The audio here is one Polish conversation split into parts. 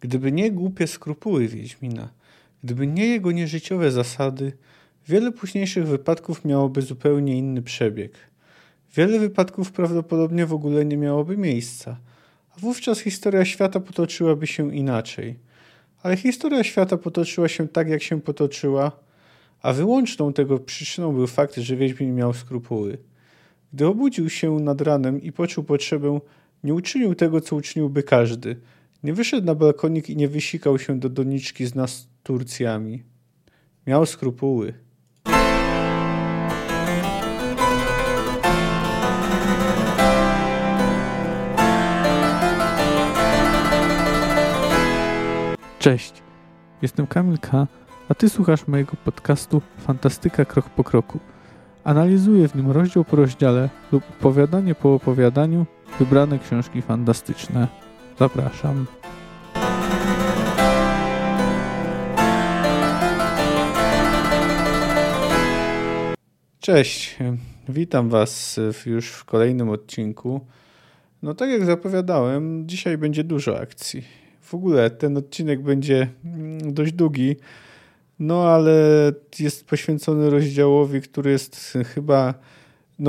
Gdyby nie głupie skrupuły Wiedźmina, gdyby nie jego nieżyciowe zasady, wiele późniejszych wypadków miałoby zupełnie inny przebieg. Wiele wypadków prawdopodobnie w ogóle nie miałoby miejsca, a wówczas historia świata potoczyłaby się inaczej. Ale historia świata potoczyła się tak, jak się potoczyła, a wyłączną tego przyczyną był fakt, że Wiedźmin miał skrupuły. Gdy obudził się nad ranem i poczuł potrzebę, nie uczynił tego, co uczyniłby każdy. Nie wyszedł na balkonik i nie wysikał się do doniczki z nasturcjami. Miał skrupuły. Cześć, jestem Kamil K., a ty słuchasz mojego podcastu Fantastyka Krok po Kroku. Analizuję w nim rozdział po rozdziale lub opowiadanie po opowiadaniu wybrane książki fantastyczne. Zapraszam. Cześć, witam was już w kolejnym odcinku. No tak jak zapowiadałem, dzisiaj będzie dużo akcji. W ogóle ten odcinek będzie dość długi, no ale jest poświęcony rozdziałowi, który jest chyba,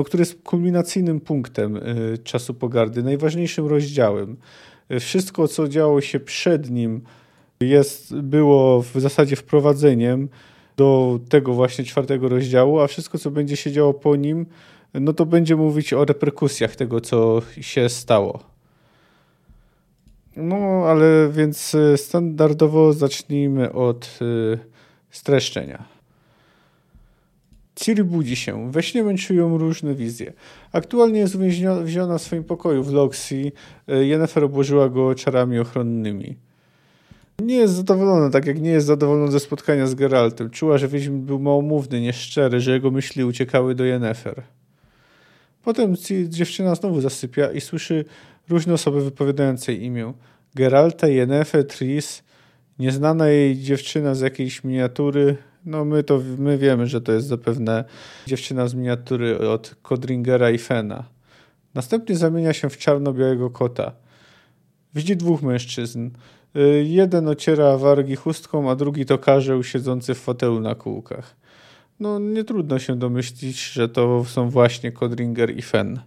który jest kulminacyjnym punktem Czasu Pogardy, najważniejszym rozdziałem. Wszystko, co działo się przed nim, było w zasadzie wprowadzeniem do tego właśnie czwartego rozdziału, a wszystko, co będzie się działo po nim, no to będzie mówić o reperkusjach tego, co się stało. No, ale więc standardowo zacznijmy od streszczenia. Ciri budzi się. We śnie męczy ją różne wizje. Aktualnie jest uwięziona w swoim pokoju w Loksji. Yennefer obłożyła go czarami ochronnymi. Nie jest zadowolona, tak jak nie jest zadowolona ze spotkania z Geraltem. Czuła, że Wiedźmin był małomówny, nieszczery, że jego myśli uciekały do Yennefer. Potem dziewczyna znowu zasypia i słyszy różne osoby wypowiadające jej imię. Geralta, Yennefer, Triss, nieznana jej dziewczyna z jakiejś miniatury. No my wiemy, że to jest zapewne dziewczyna z miniatury od Kodringera i Fena. Następnie zamienia się w czarno-białego kota. Widzi dwóch mężczyzn. Jeden ociera wargi chustką, a drugi to karzeł siedzący w fotelu na kółkach. No nie trudno się domyślić, że to są właśnie Kodringer i Fen.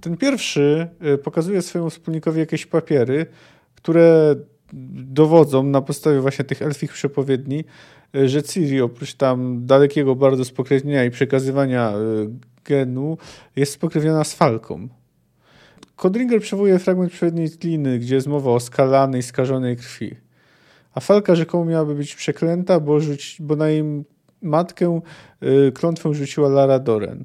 Ten pierwszy pokazuje swojemu wspólnikowi jakieś papiery, które dowodzą na podstawie właśnie tych elfich przepowiedni, że Ciri oprócz tam dalekiego bardzo spokrewnienia i przekazywania genu jest spokrewniona z Falką. Kodringer przywołuje fragment przepowiedniej Tliny, gdzie jest mowa o skalanej, skażonej krwi. A Falka rzekomo miałaby być przeklęta, bo na jej matkę klątwę rzuciła Lara Doren.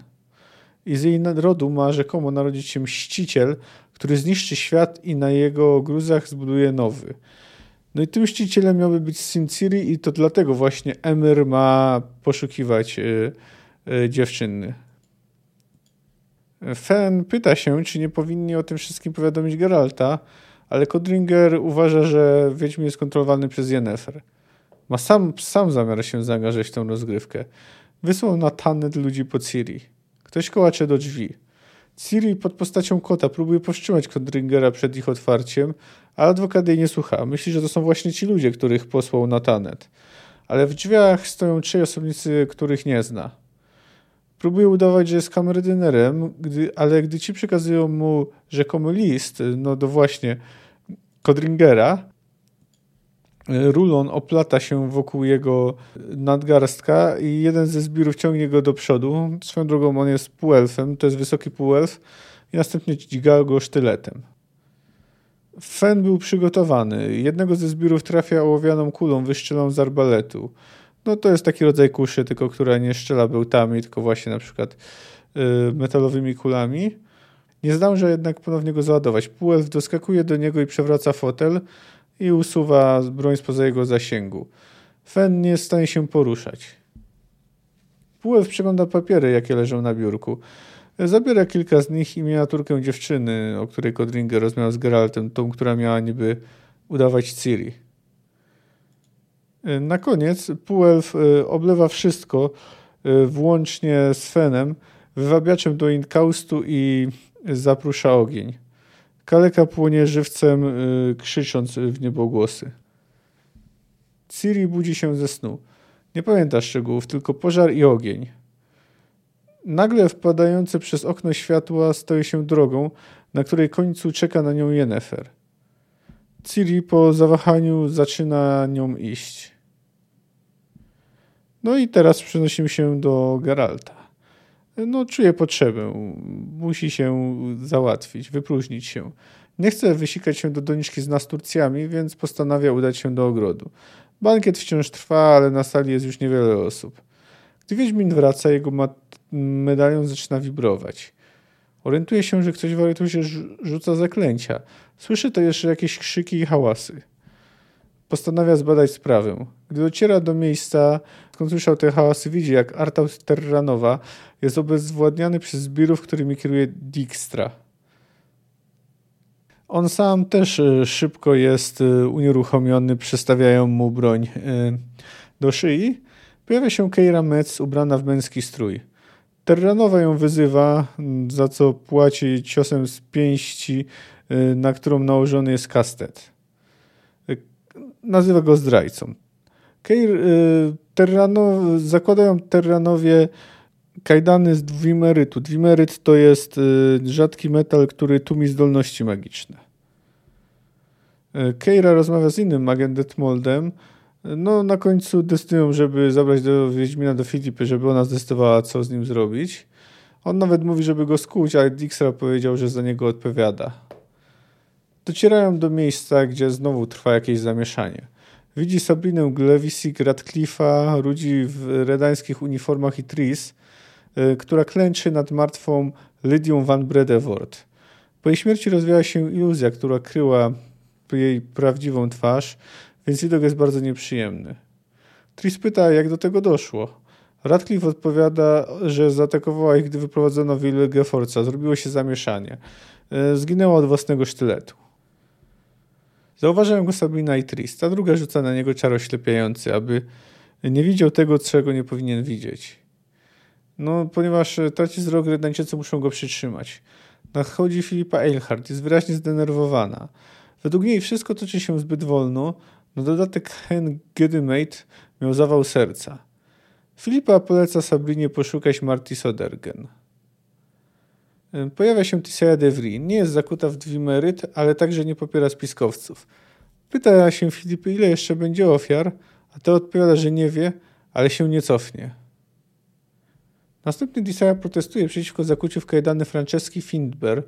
I z jej rodu ma rzekomo narodzić się mściciel, który zniszczy świat i na jego gruzach zbuduje nowy. No i tym mścicielem miałby być syn Ciri i to dlatego właśnie Emhyr ma poszukiwać dziewczyny. Fen pyta się, czy nie powinni o tym wszystkim powiadomić Geralta, ale Kodringer uważa, że Wiedźmin jest kontrolowany przez Yennefer. Ma sam zamiar się zaangażować w tę rozgrywkę. Wysłał na Tannet ludzi po Ciri. Ktoś kołacze do drzwi. Ciri pod postacią kota próbuje powstrzymać Kodringera przed ich otwarciem, a adwokat jej nie słucha. Myśli, że to są właśnie ci ludzie, których posłał na Tannet. Ale w drzwiach stoją trzej osobnicy, których nie zna. Próbuje udawać, że jest kamerdynerem, ale gdy ci przekazują mu rzekomy list, no do właśnie Kodringera, rulon oplata się wokół jego nadgarstka i jeden ze zbirów ciągnie go do przodu. Swoją drogą on jest półelfem, to jest wysoki półelf i następnie dźga go sztyletem. Fen był przygotowany. Jednego ze zbirów trafia ołowianą kulą wystrzeloną z arbaletu. No to jest taki rodzaj kuszy, tylko która nie strzela bełtami, tylko właśnie na przykład metalowymi kulami. Nie zdąży jednak ponownie go załadować. Półelf doskakuje do niego i przewraca fotel i usuwa broń spoza jego zasięgu. Fen nie jest w stanie się poruszać. Półelf przegląda papiery, jakie leżą na biurku. Zabiera kilka z nich i miniaturkę dziewczyny, o której Kodringer rozmawiał z Geraltem, tą, która miała niby udawać Ciri. Na koniec półelf oblewa wszystko, włącznie z Fenem, wywabiaczem do inkaustu i zaprusza ogień. Kaleka płonie żywcem, krzycząc w niebogłosy. Ciri budzi się ze snu. Nie pamięta szczegółów, tylko pożar i ogień. Nagle wpadające przez okno światła staje się drogą, na której końcu czeka na nią Yennefer. Ciri po zawahaniu zaczyna nią iść. No i teraz przenosimy się do Geralta. No, czuje potrzebę. Musi się załatwić, wypróżnić się. Nie chce wysikać się do doniczki z nasturcjami, więc postanawia udać się do ogrodu. Bankiet wciąż trwa, ale na sali jest już niewiele osób. Gdy Wiedźmin wraca, jego medalion zaczyna wibrować. Orientuje się, że ktoś w artusie rzuca zaklęcia. Słyszy to jeszcze jakieś krzyki i hałasy. Postanawia zbadać sprawę. Gdy dociera do miejsca, skąd słyszał te hałasy, widzi, jak Artaud Terranova jest obezwładniany przez zbirów, którymi kieruje Dijkstra. On sam też szybko jest unieruchomiony, przestawiają mu broń do szyi. Pojawia się Keira Metz ubrana w męski strój. Terranova ją wyzywa, za co płaci ciosem z pięści, na którą nałożony jest kastet. Nazywa go zdrajcą. Zakładają Terranowie kajdany z dwimerytu. Dwimeryt to jest rzadki metal, który tłumi zdolności magiczne. Keira rozmawia z innym magiem Detmoldem. No, na końcu decydują, żeby zabrać do Wiedźmina, do Filipy, żeby ona zdecydowała, co z nim zrobić. On nawet mówi, żeby go skuć, ale Dijkstra powiedział, że za niego odpowiada. Docierają do miejsca, gdzie znowu trwa jakieś zamieszanie. Widzi Sabrinę Glevissig, Radcliffe'a, ludzi w redańskich uniformach i Triss, która klęczy nad martwą Lydią van Bredevoort. Po jej śmierci rozwiała się iluzja, która kryła jej prawdziwą twarz, więc widok jest bardzo nieprzyjemny. Triss pyta, jak do tego doszło. Radcliffe odpowiada, że zaatakowała ich, gdy wyprowadzono Vilgefortza. Zrobiło się zamieszanie. Zginęła od własnego sztyletu. Zauważają go Sabrina i Triss. Ta druga rzuca na niego czar oślepiający, aby nie widział tego, czego nie powinien widzieć. No, ponieważ traci wzrok, Redańczycy muszą go przytrzymać. Nadchodzi Filippa Eilhart. Jest wyraźnie zdenerwowana. Według niej wszystko toczy się zbyt wolno. Na dodatek Hen Gedymate miał zawał serca. Filippa poleca Sabrinie poszukać Marty Sodergren. Pojawia się Tissaia de Vries. Nie jest zakuta w dwimeryt, ale także nie popiera spiskowców. Pyta się Filipy, ile jeszcze będzie ofiar, a ta odpowiada, że nie wie, ale się nie cofnie. Następnie Tissaia protestuje przeciwko zakuciu w kajdany Francesca Findabair,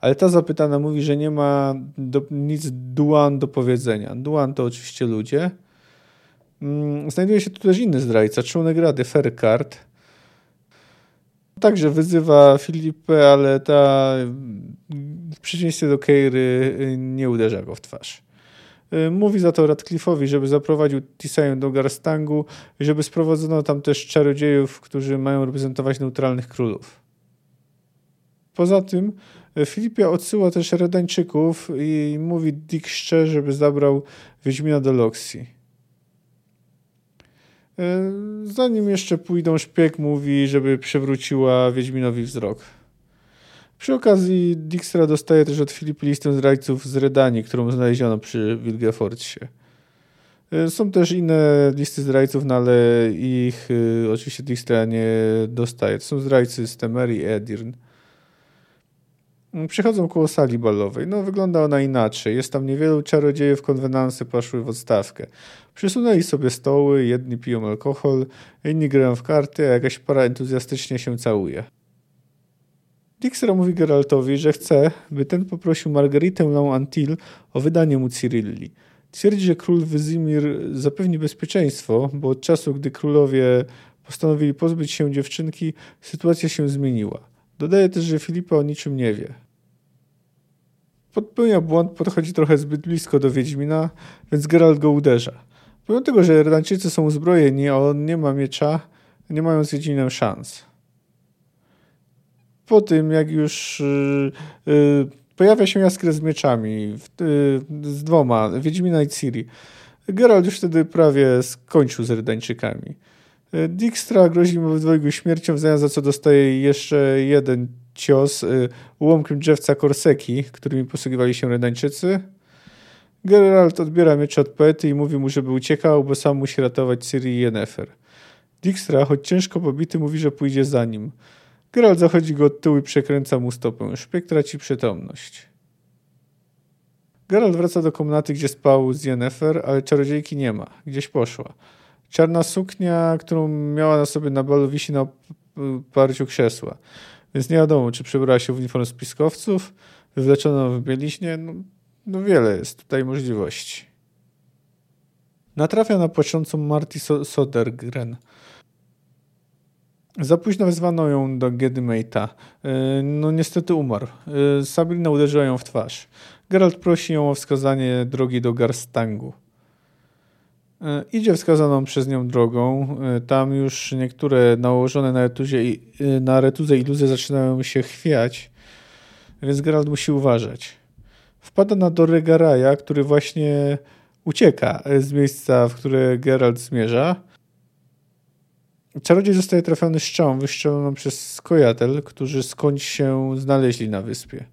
ale ta zapytana mówi, że nie ma nic Duan do powiedzenia. Duan to oczywiście ludzie. Znajduje się tu też inny zdrajca, członek rady, Ferkard. Także wyzywa Filipę, ale ta w przeciwieństwie do Keiry nie uderza go w twarz. Mówi za to Radcliffe'owi, żeby zaprowadził Tissaię do Garstangu i żeby sprowadzono tam też czarodziejów, którzy mają reprezentować neutralnych królów. Poza tym Filipia odsyła też Redańczyków i mówi Dijkstrze, żeby zabrał Wiedźmina do Loksji. Zanim jeszcze pójdą, szpieg mówi, żeby przywróciła Wiedźminowi wzrok. Przy okazji Dijkstra dostaje też od Filipy listę zdrajców z Redanii, którą znaleziono przy Wilgefortzie. Są też inne listy zdrajców, no ale ich oczywiście Dijkstra nie dostaje. To są zdrajcy z Temerii i Edirn. Przychodzą koło sali balowej. No, wygląda ona inaczej. Jest tam niewielu czarodziejów, konwenansy poszły w odstawkę. Przysunęli sobie stoły, jedni piją alkohol, inni grają w karty, a jakaś para entuzjastycznie się całuje. Dijkstra mówi Geraltowi, że chce, by ten poprosił Margaritę Lantil o wydanie mu Cyrilli. Twierdzi, że król Wizimir zapewni bezpieczeństwo, bo od czasu, gdy królowie postanowili pozbyć się dziewczynki, sytuacja się zmieniła. Dodaje też, że Filippa o niczym nie wie. Popełnia błąd, podchodzi trochę zbyt blisko do Wiedźmina, więc Geralt go uderza. Pomimo tego, że Redańczycy są uzbrojeni, a on nie ma miecza, nie mają z Wiedźminem szans. Po tym, jak już pojawia się Jaskier z mieczami, z dwoma, Wiedźmina i Ciri, Geralt już wtedy prawie skończył z Redańczykami. Dijkstra grozi mu w dwojgu śmiercią, w zamian za co dostaje jeszcze jeden cios ułomkiem drzewca korseki, którymi posługiwali się Redańczycy. Geralt odbiera miecz od poety i mówi mu, żeby uciekał, bo sam musi ratować Ciri i Yennefer. Dijkstra, choć ciężko pobity, mówi, że pójdzie za nim. Geralt zachodzi go od tyłu i przekręca mu stopę. Szpieg traci przytomność. Geralt wraca do komnaty, gdzie spał z Yennefer, ale czarodziejki nie ma. Gdzieś poszła. Czarna suknia, którą miała na sobie na balu, wisi na oparciu krzesła. Więc nie wiadomo, czy przebrała się w uniform spiskowców, wywleczono w bieliźnie. No wiele jest tutaj możliwości. Natrafia na płaczącą Martę Sodergren. Za późno wezwano ją do Gedmate'a. Niestety umarł. Sabrina uderzyła ją w twarz. Geralt prosi ją o wskazanie drogi do Garstangu. Idzie wskazaną przez nią drogą. Tam już niektóre nałożone na Retuzę iluzje zaczynają się chwiać, więc Geralt musi uważać. Wpada na Dory Garaya, który właśnie ucieka z miejsca, w które Geralt zmierza. Czarodziej zostaje trafiony strzałą wystrzeloną przez skojatel, którzy skądś się znaleźli na wyspie.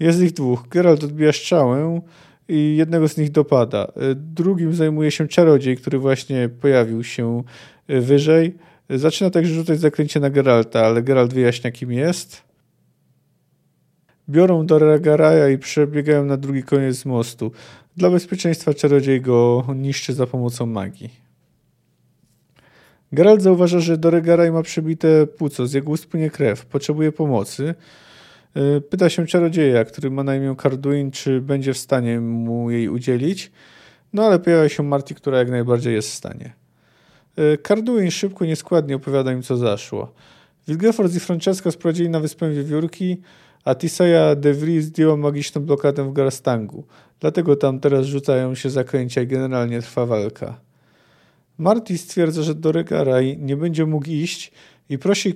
Jest ich dwóch. Geralt odbija strzałę i jednego z nich dopada. Drugim zajmuje się czarodziej, który właśnie pojawił się wyżej. Zaczyna także rzucać zaklęcie na Geralta, ale Geralt wyjaśnia, kim jest. Biorą Dory Garaya i przebiegają na drugi koniec mostu. Dla bezpieczeństwa czarodziej go niszczy za pomocą magii. Geralt zauważa, że Dory Garaya ma przebite płuco, z jego ust płynie krew, potrzebuje pomocy. Pyta się czarodzieja, który ma na imię Carduin, czy będzie w stanie mu jej udzielić, ale pojawia się Marta, która jak najbardziej jest w stanie. Carduin szybko i nieskładnie opowiada im, co zaszło. Vilgefortz i Francesca sprowadzili na wyspę wiewiórki, a Tissaia de Vries zdjęła magiczną blokadę w Garstangu. Dlatego tam teraz rzucają się zaklęcia i generalnie trwa walka. Marta stwierdza, że Dory Garaya nie będzie mógł iść i prosi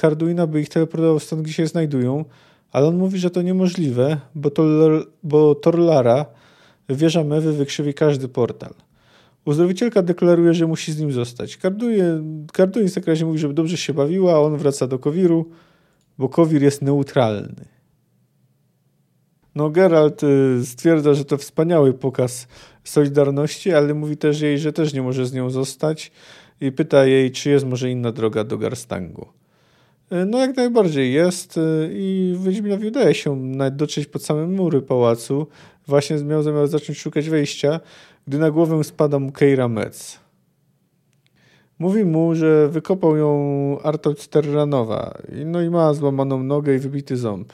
Carduina, by ich teleportował stąd, gdzie się znajdują, ale on mówi, że to niemożliwe, bo Torlara, wieża mewy, wykrzywi każdy portal. Uzdrowicielka deklaruje, że musi z nim zostać. Carduin w takim razie mówi, żeby dobrze się bawiła, a on wraca do Kowiru, bo Kowir jest neutralny. Geralt stwierdza, że to wspaniały pokaz solidarności, ale mówi też jej, że też nie może z nią zostać i pyta jej, czy jest może inna droga do Garstangu. Jak najbardziej jest i Wiedźminowi udaje się nawet dotrzeć pod same mury pałacu. Właśnie miał zamiar zacząć szukać wejścia, gdy na głowę spada mu Keira Metz. Mówi mu, że wykopał ją Artaud Terranova i ma złamaną nogę i wybity ząb.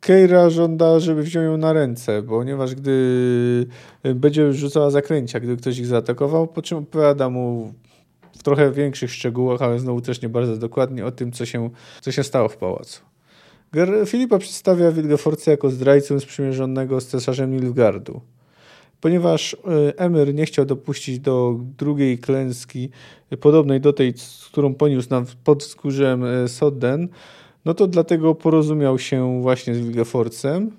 Keira żąda, żeby wziął ją na ręce, ponieważ gdy będzie rzucała zaklęcia, gdy ktoś ich zaatakował, po czym opowiada mu w trochę większych szczegółach, ale znowu też nie bardzo dokładnie o tym, co się stało w pałacu. Filippa przedstawia Vilgefortza jako zdrajcę sprzymierzonego z cesarzem Nilfgaardu. Ponieważ Emhyr nie chciał dopuścić do drugiej klęski, podobnej do tej, którą poniósł pod wzgórzem Sodden, to dlatego porozumiał się właśnie z Vilgefortzem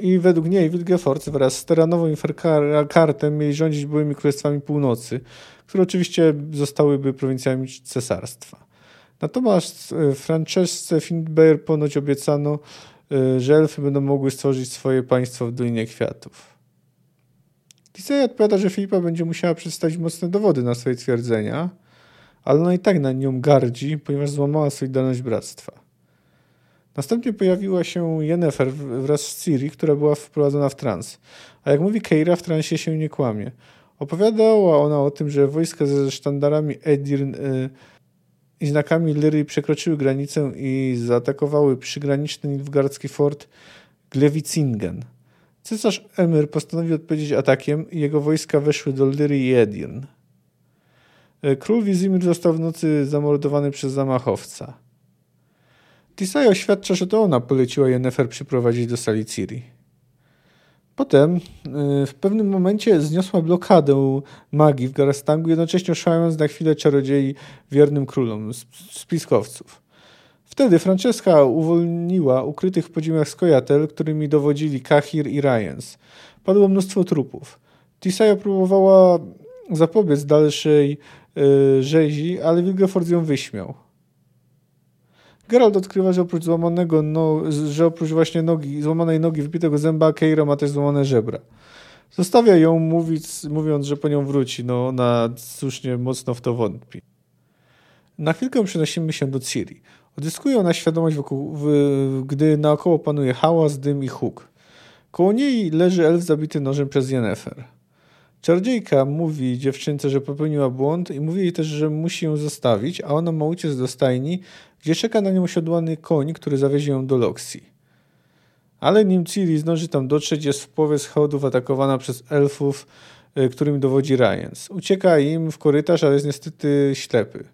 i według niej Vilgefortz wraz z Terranową i Ferkartem mieli rządzić byłymi królestwami północy, które oczywiście zostałyby prowincjami cesarstwa. Natomiast Francesce Findabair ponoć obiecano, że elfy będą mogły stworzyć swoje państwo w Dolinie Kwiatów. Tissaia odpowiada, że Filippa będzie musiała przedstawić mocne dowody na swoje twierdzenia, ale ona i tak na nią gardzi, ponieważ złamała solidarność bractwa. Następnie pojawiła się Yennefer wraz z Ciri, która była wprowadzona w trans. A jak mówi Keira, w transie się nie kłamie. Opowiadała ona o tym, że wojska ze sztandarami Edirn i znakami Lyrii przekroczyły granicę i zaatakowały przygraniczny nilfgaardzki fort Glewitzingen. Cesarz Emhyr postanowił odpowiedzieć atakiem i jego wojska weszły do Lyrii i Edirn. Król Wizimir został w nocy zamordowany przez zamachowca. Tissaia oświadcza, że to ona poleciła Yennefer przyprowadzić do sali Ciri. Potem w pewnym momencie zniosła blokadę magii w Garstangu, jednocześnie oszałamiając na chwilę czarodziei wiernym królom, spiskowców. Wtedy Francesca uwolniła ukrytych w podziemiach skojatel, którymi dowodzili Cahir i Ryans. Padło mnóstwo trupów. Tissaia próbowała zapobiec dalszej rzezi, ale Vilgefortz ją wyśmiał. Geralt odkrywa, że oprócz złamanej nogi, wypitego zęba, Keira ma też złamane żebra. Zostawia ją, mówiąc, że po nią wróci. No ona słusznie mocno w to wątpi. Na chwilkę przenosimy się do Ciri. Odzyskuje ona świadomość, gdy naokoło panuje hałas, dym i huk. Koło niej leży elf zabity nożem przez Yennefer. Czarodziejka mówi dziewczynce, że popełniła błąd i mówi jej też, że musi ją zostawić, a ona ma uciec do stajni, gdzie czeka na nią osiodłany koń, który zawiezie ją do Loksji. Ale nim Ciri zdąży tam dotrzeć, jest w połowie schodów atakowana przez elfów, którym dowodzi Ryans. Ucieka im w korytarz, ale jest niestety ślepy.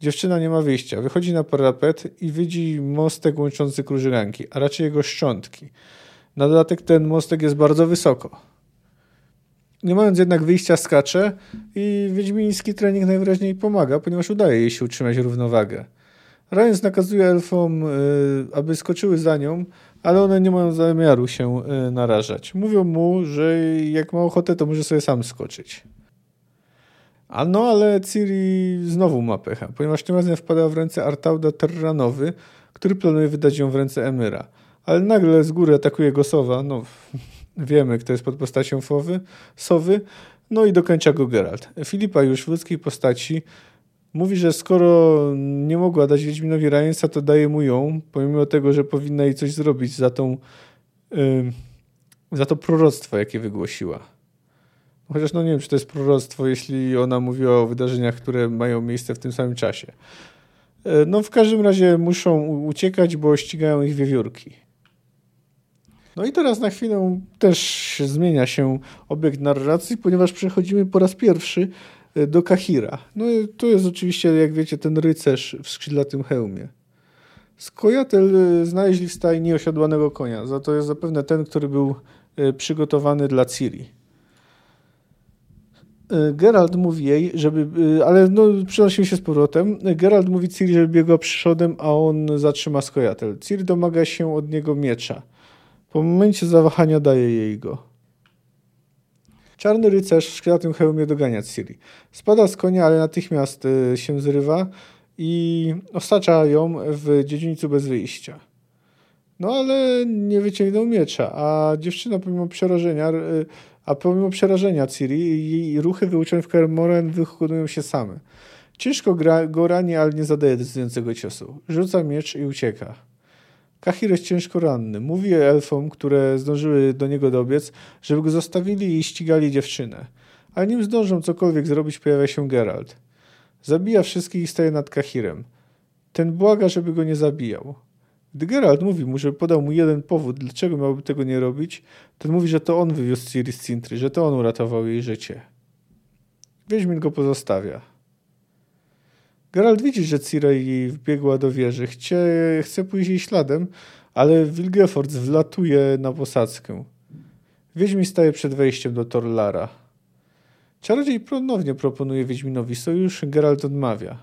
Dziewczyna nie ma wyjścia. Wychodzi na parapet i widzi mostek łączący krużynki, a raczej jego szczątki. Na dodatek ten mostek jest bardzo wysoko. Nie mając jednak wyjścia, skacze i wiedźmiński trening najwyraźniej pomaga, ponieważ udaje jej się utrzymać równowagę. Ryans nakazuje elfom, aby skoczyły za nią, ale one nie mają zamiaru się narażać. Mówią mu, że jak ma ochotę, to może sobie sam skoczyć. A no, ale Ciri znowu ma pecha, ponieważ tym razem wpada w ręce Artauda Terranowy, który planuje wydać ją w ręce Emhyra. Ale nagle z góry atakuje go sowa, no wiemy, kto jest pod postacią sowy, no i dokończa go Geralt. Filippa już w ludzkiej postaci mówi, że skoro nie mogła dać Wiedźminowi Ryansa, to daje mu ją, pomimo tego, że powinna jej coś zrobić za to proroctwo, jakie wygłosiła. Chociaż no nie wiem, czy to jest proroctwo, jeśli ona mówiła o wydarzeniach, które mają miejsce w tym samym czasie. No w każdym razie muszą uciekać, bo ścigają ich wiewiórki. No i teraz na chwilę też zmienia się obiekt narracji, ponieważ przechodzimy po raz pierwszy do Kahira. No i to jest oczywiście, jak wiecie, ten rycerz w skrzydlatym hełmie. Skojatel znaleźli w stajni osiodłanego konia. Za to jest zapewne ten, który był przygotowany dla Ciri. Geralt mówi jej, przenosimy się z powrotem. Geralt mówi Ciri, żeby biegła przodem, a on zatrzyma skojatel. Ciri domaga się od niego miecza. Po momencie zawahania daje jej go. Czarny rycerz w szkieletowym hełmie dogania Ciri. Spada z konia, ale natychmiast się zrywa i osacza ją w dziedzińcu bez wyjścia. No ale nie wyciągnął miecza, a dziewczyna pomimo przerażenia Ciri, jej ruchy wyuczone w Kermoren wykonują się same. Ciężko go rani, ale nie zadaje decydującego ciosu. Rzuca miecz i ucieka. Kahir jest ciężko ranny. Mówi elfom, które zdążyły do niego dobiec, żeby go zostawili i ścigali dziewczynę. Ale nim zdążą cokolwiek zrobić, pojawia się Geralt. Zabija wszystkich i staje nad Kahirem. Ten błaga, żeby go nie zabijał. Gdy Geralt mówi mu, że podał mu jeden powód, dlaczego miałby tego nie robić, ten mówi, że to on wywiózł Ciri z Cintry, że to on uratował jej życie. Wiedźmin go pozostawia. Geralt widzi, że Ciri wbiegła do wieży. Chce pójść jej śladem, ale Vilgefortz wlatuje na posadzkę. Wiedźmin staje przed wejściem do Torlara. Czarodziej ponownie proponuje Wiedźminowi sojusz, Geralt odmawia.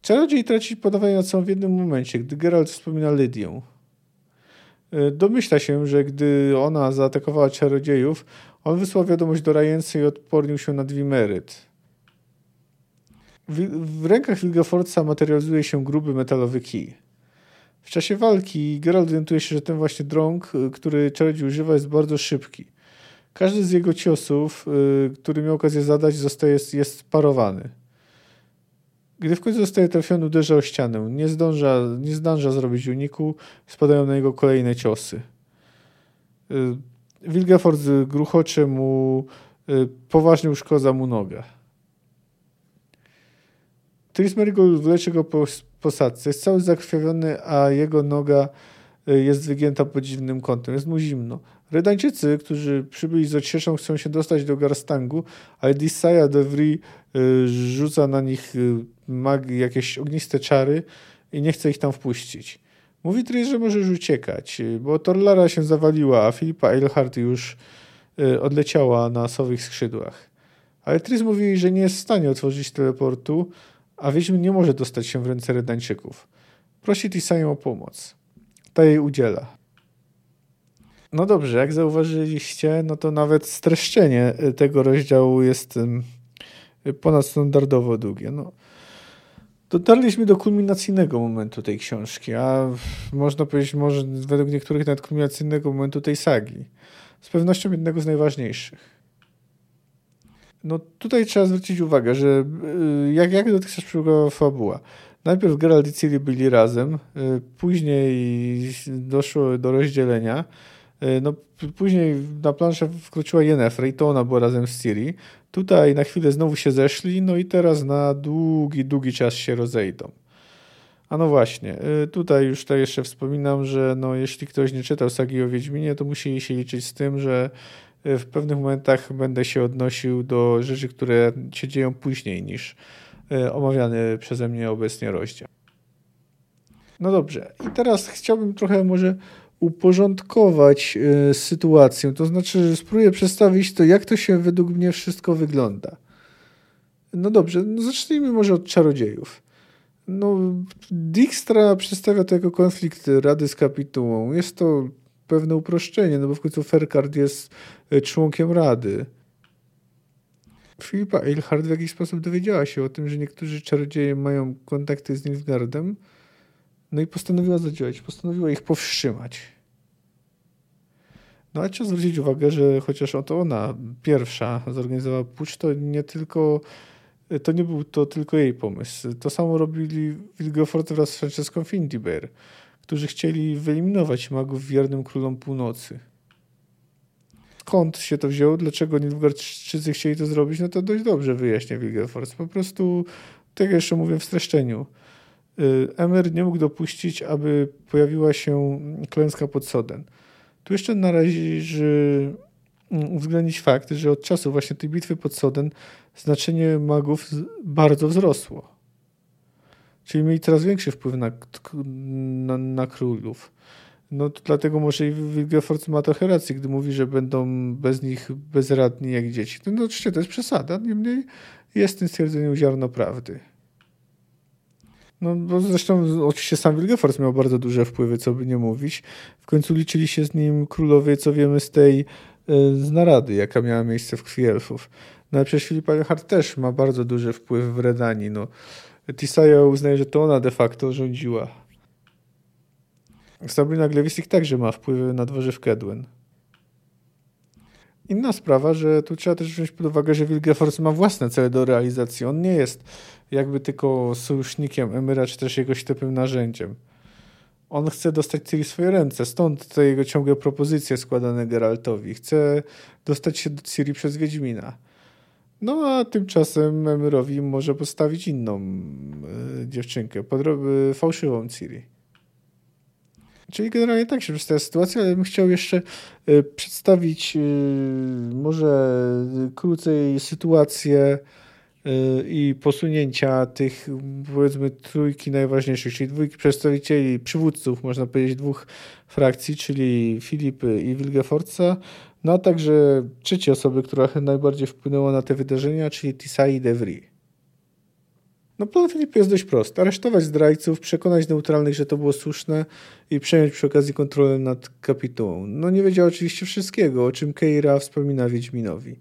Czarodziej traci panowanie nad sobą w jednym momencie, gdy Geralt wspomina Lydię. Domyśla się, że gdy ona zaatakowała czarodziejów, on wysłał wiadomość do Ryansa i odpornił się na Dwimeryt. W rękach Vilgefortza materializuje się gruby metalowy kij. W czasie walki Geralt orientuje się, że ten właśnie drąg, który czarodziej używa, jest bardzo szybki. Każdy z jego ciosów, który miał okazję zadać, jest sparowany. Gdy w końcu zostaje trafiony, uderza o ścianę. Nie zdąża zrobić uniku. Spadają na niego kolejne ciosy. Vilgefortz gruchocze mu, poważnie uszkodza mu nogę. Triss Merigold wlecze go po posadzce. Jest cały zakrwawiony, a jego noga jest wygięta pod dziwnym kątem. Jest mu zimno. Redańczycy, którzy przybyli z odsieczą, chcą się dostać do Garstangu, ale Tissaia de Vries rzuca na nich jakieś ogniste czary i nie chce ich tam wpuścić. Mówi Triss, że może już uciekać, bo Torlara się zawaliła, a Filippa Eilhart już odleciała na sowych skrzydłach. Ale Triss mówi, że nie jest w stanie otworzyć teleportu, a Wiedźmin nie może dostać się w ręce Redańczyków. Prosi Tissaię o pomoc. Ta jej udziela. No dobrze, jak zauważyliście, no to nawet streszczenie tego rozdziału jest ponadstandardowo długie. No. Dotarliśmy do kulminacyjnego momentu tej książki, a można powiedzieć, może według niektórych nawet kulminacyjnego momentu tej sagi. Z pewnością jednego z najważniejszych. No tutaj trzeba zwrócić uwagę, że jak dotychczas przebiegała fabuła. Najpierw Geralt i Ciri byli razem, później doszło do rozdzielenia. No, później na planszę wkroczyła Yennefer i to ona była razem z Ciri. Tutaj na chwilę znowu się zeszli, no i teraz na długi czas się rozejdą. A no właśnie, tutaj już to jeszcze wspominam, że no, jeśli ktoś nie czytał sagi o Wiedźminie, to musi się liczyć z tym, że w pewnych momentach będę się odnosił do rzeczy, które się dzieją później niż omawiany przeze mnie obecnie rozdział. No dobrze, i teraz chciałbym trochę może uporządkować sytuację, to znaczy spróbuję przedstawić to, jak to się według mnie wszystko wygląda. No dobrze, no zacznijmy może od czarodziejów. No, Dijkstra przedstawia to jako konflikt Rady z Kapitułą. Jest to pewne uproszczenie, no bo w końcu Ferkard jest członkiem Rady. Filippa Eilhart w jakiś sposób dowiedziała się o tym, że niektórzy czarodzieje mają kontakty z Nilfgaardem, no i postanowiła zadziałać, postanowiła ich powstrzymać. No ale trzeba zwrócić uwagę, że chociaż oto ona pierwsza zorganizowała pucz, to nie był to tylko jej pomysł. To samo robili Vilgefortz wraz z Franceską Findabair, którzy chcieli wyeliminować magów wiernym królom północy. Skąd się to wzięło? Dlaczego Nilfgaardczycy chcieli to zrobić? No to dość dobrze wyjaśnia Vilgefortz. Po prostu, tak jak jeszcze mówię w streszczeniu, Emhyr nie mógł dopuścić, aby pojawiła się klęska pod Soden. Tu jeszcze należy uwzględnić fakt, że od czasu właśnie tej bitwy pod Soden znaczenie magów bardzo wzrosło. Czyli mieli coraz większy wpływ na królów. No to dlatego może i Vilgefortz ma trochę racji, gdy mówi, że będą bez nich bezradni jak dzieci. No oczywiście to jest przesada, niemniej jest w tym stwierdzeniu ziarno prawdy. No bo zresztą oczywiście sam Vilgefortz miał bardzo duże wpływy, co by nie mówić. W końcu liczyli się z nim królowie, co wiemy z tej narady, jaka miała miejsce w Krwi Elfów. No ale przecież Filippa Eilhart też ma bardzo duży wpływ w Redanii. No, Tissaia uznaje, że to ona de facto rządziła. Sabrina Glevissig także ma wpływy na dworze w Kedwen. Inna sprawa, że tu trzeba też wziąć pod uwagę, że Vilgefortz ma własne cele do realizacji. On nie jest jakby tylko sojusznikiem Emhyra, czy też jego ślepym narzędziem. On chce dostać Ciri w swoje ręce, stąd te jego ciągłe propozycje składane Geraltowi. Chce dostać się do Ciri przez Wiedźmina. No a tymczasem Emhyrowi może postawić inną dziewczynkę, fałszywą Ciri. Czyli generalnie tak się przedstawia sytuacja, ale bym chciał jeszcze przedstawić może krócej sytuację i posunięcia tych, powiedzmy, trójki najważniejszych, czyli dwójki przedstawicieli, przywódców, można powiedzieć, dwóch frakcji, czyli Filipy i Vilgefortza, no a także trzeciej osoby, która najbardziej wpłynęła na te wydarzenia, czyli Tissaia de Vries. No plan Filipy jest dość prosty. Aresztować zdrajców, przekonać neutralnych, że to było słuszne i przejąć przy okazji kontrolę nad Kapitułą. No nie wiedział oczywiście wszystkiego, o czym Keira wspomina Wiedźminowi.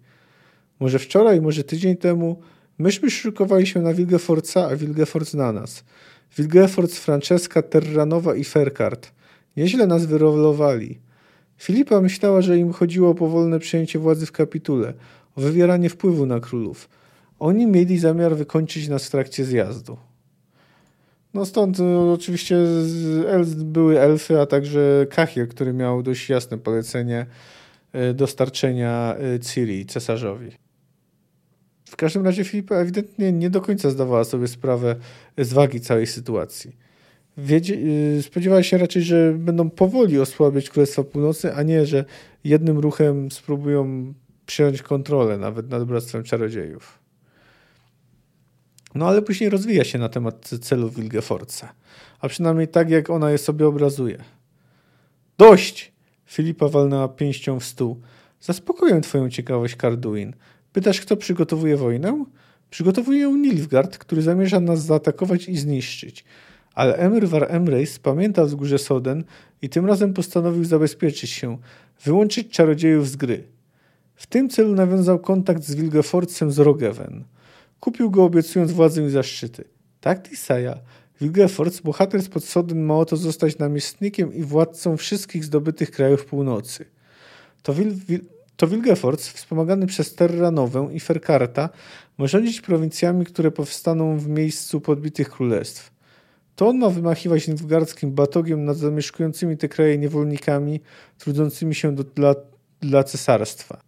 Może wczoraj, może tydzień temu myśmy szykowali się na Vilgefortza, a Vilgefortz na nas. Vilgefortz, Francesca, Terranova i Ferkard. Nieźle nas wyrolowali. Filippa myślała, że im chodziło o powolne przejęcie władzy w Kapitule, o wywieranie wpływu na królów. Oni mieli zamiar wykończyć nas w trakcie zjazdu. No stąd oczywiście były elfy, a także Jaskier, który miał dość jasne polecenie dostarczenia Ciri cesarzowi. W każdym razie Filippa ewidentnie nie do końca zdawała sobie sprawę z wagi całej sytuacji. Spodziewała się raczej, że będą powoli osłabiać Królestwa Północy, a nie, że jednym ruchem spróbują przejąć kontrolę nawet nad Bractwem Czarodziejów. No ale później rozwija się na temat celów Vilgefortza, a przynajmniej tak, jak ona je sobie obrazuje. Dość! Filippa walnęła pięścią w stół. Zaspokoję twoją ciekawość, Carduin. Pytasz, kto przygotowuje wojnę? Przygotowuje ją Nilfgaard, który zamierza nas zaatakować i zniszczyć. Ale Emhyr var Emreis pamięta wzgórze Soden i tym razem postanowił zabezpieczyć się, wyłączyć czarodziejów z gry. W tym celu nawiązał kontakt z Vilgefortzem z Rogewen. Kupił go, obiecując władzę i zaszczyty. Tak, Tissaia. Vilgefortz, bohater spod Sodyn, ma oto zostać namiestnikiem i władcą wszystkich zdobytych krajów północy. To Vilgefortz, wspomagany przez Terranowę i Ferkarta, ma rządzić prowincjami, które powstaną w miejscu podbitych królestw. To on ma wymachiwać nilfgaardzkim batogiem nad zamieszkującymi te kraje niewolnikami, trudzącymi się dla cesarstwa.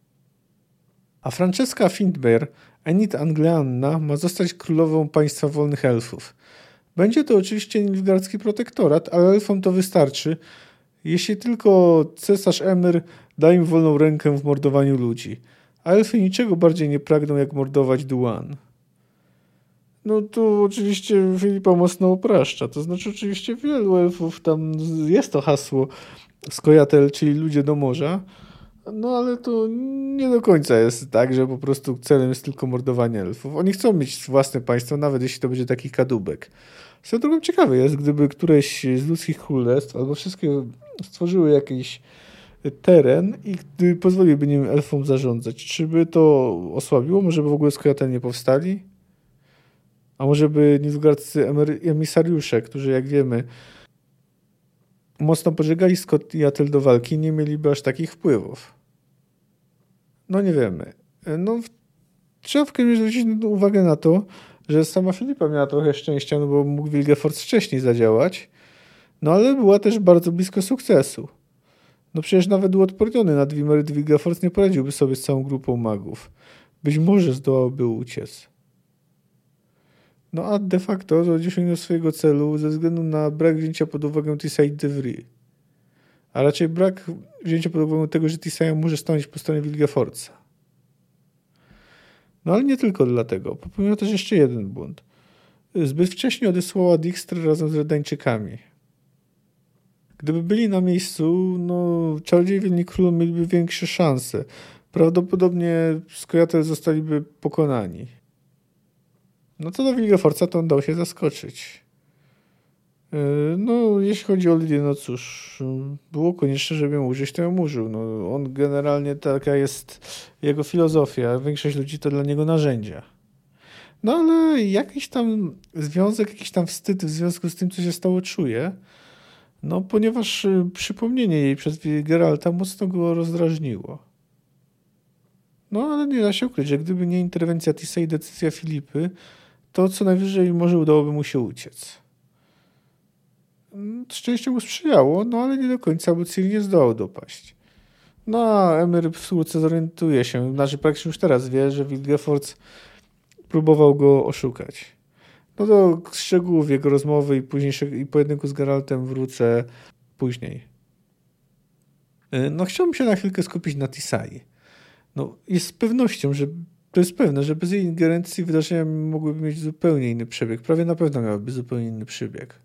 A Francesca Findabair, Enid Angleanna, ma zostać królową państwa wolnych elfów. Będzie to oczywiście nilfgaardzki protektorat, ale elfom to wystarczy, jeśli tylko cesarz Emhyr da im wolną rękę w mordowaniu ludzi. A elfy niczego bardziej nie pragną, jak mordować Duan. No to oczywiście Filipa mocno upraszcza. To znaczy oczywiście wielu elfów, tam jest to hasło skojatel, czyli ludzie do morza. No ale to nie do końca jest tak, że po prostu celem jest tylko mordowanie elfów. Oni chcą mieć własne państwo, nawet jeśli to będzie taki kadłubek. Co drugą ciekawe jest, gdyby któreś z ludzkich królestw albo wszystkie stworzyły jakiś teren i gdy pozwoliłyby nim elfom zarządzać. Czy by to osłabiło? Może by w ogóle skojatel nie powstali? A może by nilfgaardzcy emisariusze, którzy jak wiemy mocno pożegali skojatel do walki, nie mieliby aż takich wpływów. No nie wiemy. No, trzeba w każdym razie zwrócić uwagę na to, że sama Filipa miała trochę szczęścia, no bo mógł Vilgefortz wcześniej zadziałać, no ale była też bardzo blisko sukcesu. No przecież nawet uodporniony na dwimeryt Vilgefortz nie poradziłby sobie z całą grupą magów. Być może zdołałby uciec. No a de facto osiągnął swojego celu ze względu na brak wzięcia pod uwagę Tissaia de Vries. A raczej brak wzięcia pod uwagę tego, że Tissaia może stanąć po stronie Vilgefortza. No ale nie tylko dlatego. Popełniła też jeszcze jeden błąd. Zbyt wcześnie odesłała Dijkstrę razem z Redańczykami. Gdyby byli na miejscu, no czarodzieje Wielni Królu mieliby większe szanse. Prawdopodobnie skojatel zostaliby pokonani. No co do Vilgefortza, to on dał się zaskoczyć. No, jeśli chodzi o Lidię, no cóż, było konieczne, żeby ją użyć, to ją użył. No, on generalnie, taka jest jego filozofia. Większość ludzi to dla niego narzędzia. No, ale jakiś tam związek, jakiś tam wstyd w związku z tym, co się stało, czuje. No, ponieważ przypomnienie jej przez Geralta mocno go rozdrażniło. No, ale nie da się ukryć, że gdyby nie interwencja Tissaia i decyzja Filipy, to co najwyżej może udałoby mu się uciec. Szczęście mu sprzyjało, no ale nie do końca, bo Ciri nie zdołał dopaść. No a Emhyr wkrótce zorientuje się, znaczy praktycznie już teraz wie, że Vilgefortz próbował go oszukać. No do szczegółów jego rozmowy i pojedynku z Geraltem wrócę później. No chciałbym się na chwilkę skupić na Tissaii. No jest z pewnością, że to jest pewne, że bez jej ingerencji wydarzenia mogłyby mieć zupełnie inny przebieg. Prawie na pewno miałyby zupełnie inny przebieg.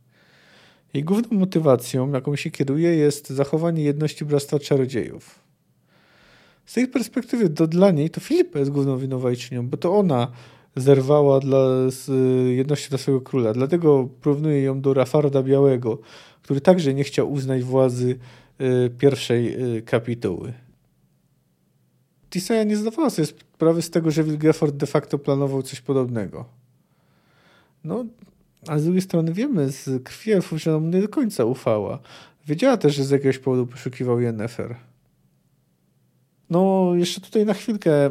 Jej główną motywacją, jaką się kieruje, jest zachowanie jedności Bractwa Czarodziejów. Z tej perspektywy dla niej to Filippa jest główną winowajczynią, bo to ona zerwała z jednością dla swojego króla. Dlatego porównuje ją do Rafarda Białego, który także nie chciał uznać władzy pierwszej kapituły. Tissaia nie zdawała sobie sprawy z tego, że Vilgefortz de facto planował coś podobnego. No, a z drugiej strony wiemy, z krwi elfów, że nam nie do końca ufała. Wiedziała też, że z jakiegoś powodu poszukiwał Yennefer. No, jeszcze tutaj na chwilkę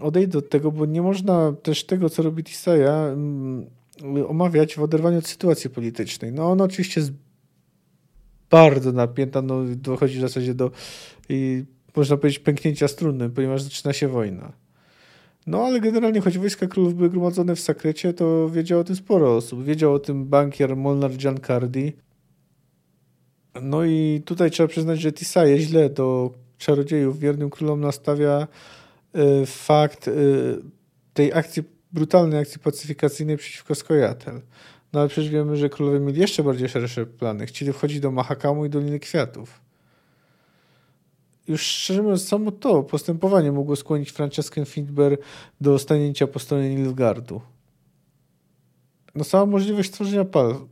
odejdę od tego, bo nie można też tego, co robi Tissaia, omawiać w oderwaniu od sytuacji politycznej. No, ona oczywiście jest bardzo napięta, no, dochodzi w zasadzie do... można powiedzieć, pęknięcia strunnym, ponieważ zaczyna się wojna. No ale generalnie, choć wojska królów były gromadzone w sekrecie, to wiedział o tym sporo osób. Wiedział o tym bankier Molnar Giancardi. No i tutaj trzeba przyznać, że Tissaia źle do czarodziejów wiernym królom nastawia fakt tej akcji, brutalnej akcji pacyfikacyjnej przeciwko Skojatel. No ale przecież wiemy, że królowie mieli jeszcze bardziej szersze plany. Chcieli wchodzić do Mahakamu i Doliny Kwiatów. Już szczerze mówiąc, samo to postępowanie mogło skłonić Franceskę Findabair do stanięcia po stronie Nilfgaardu. No sama możliwość stworzenia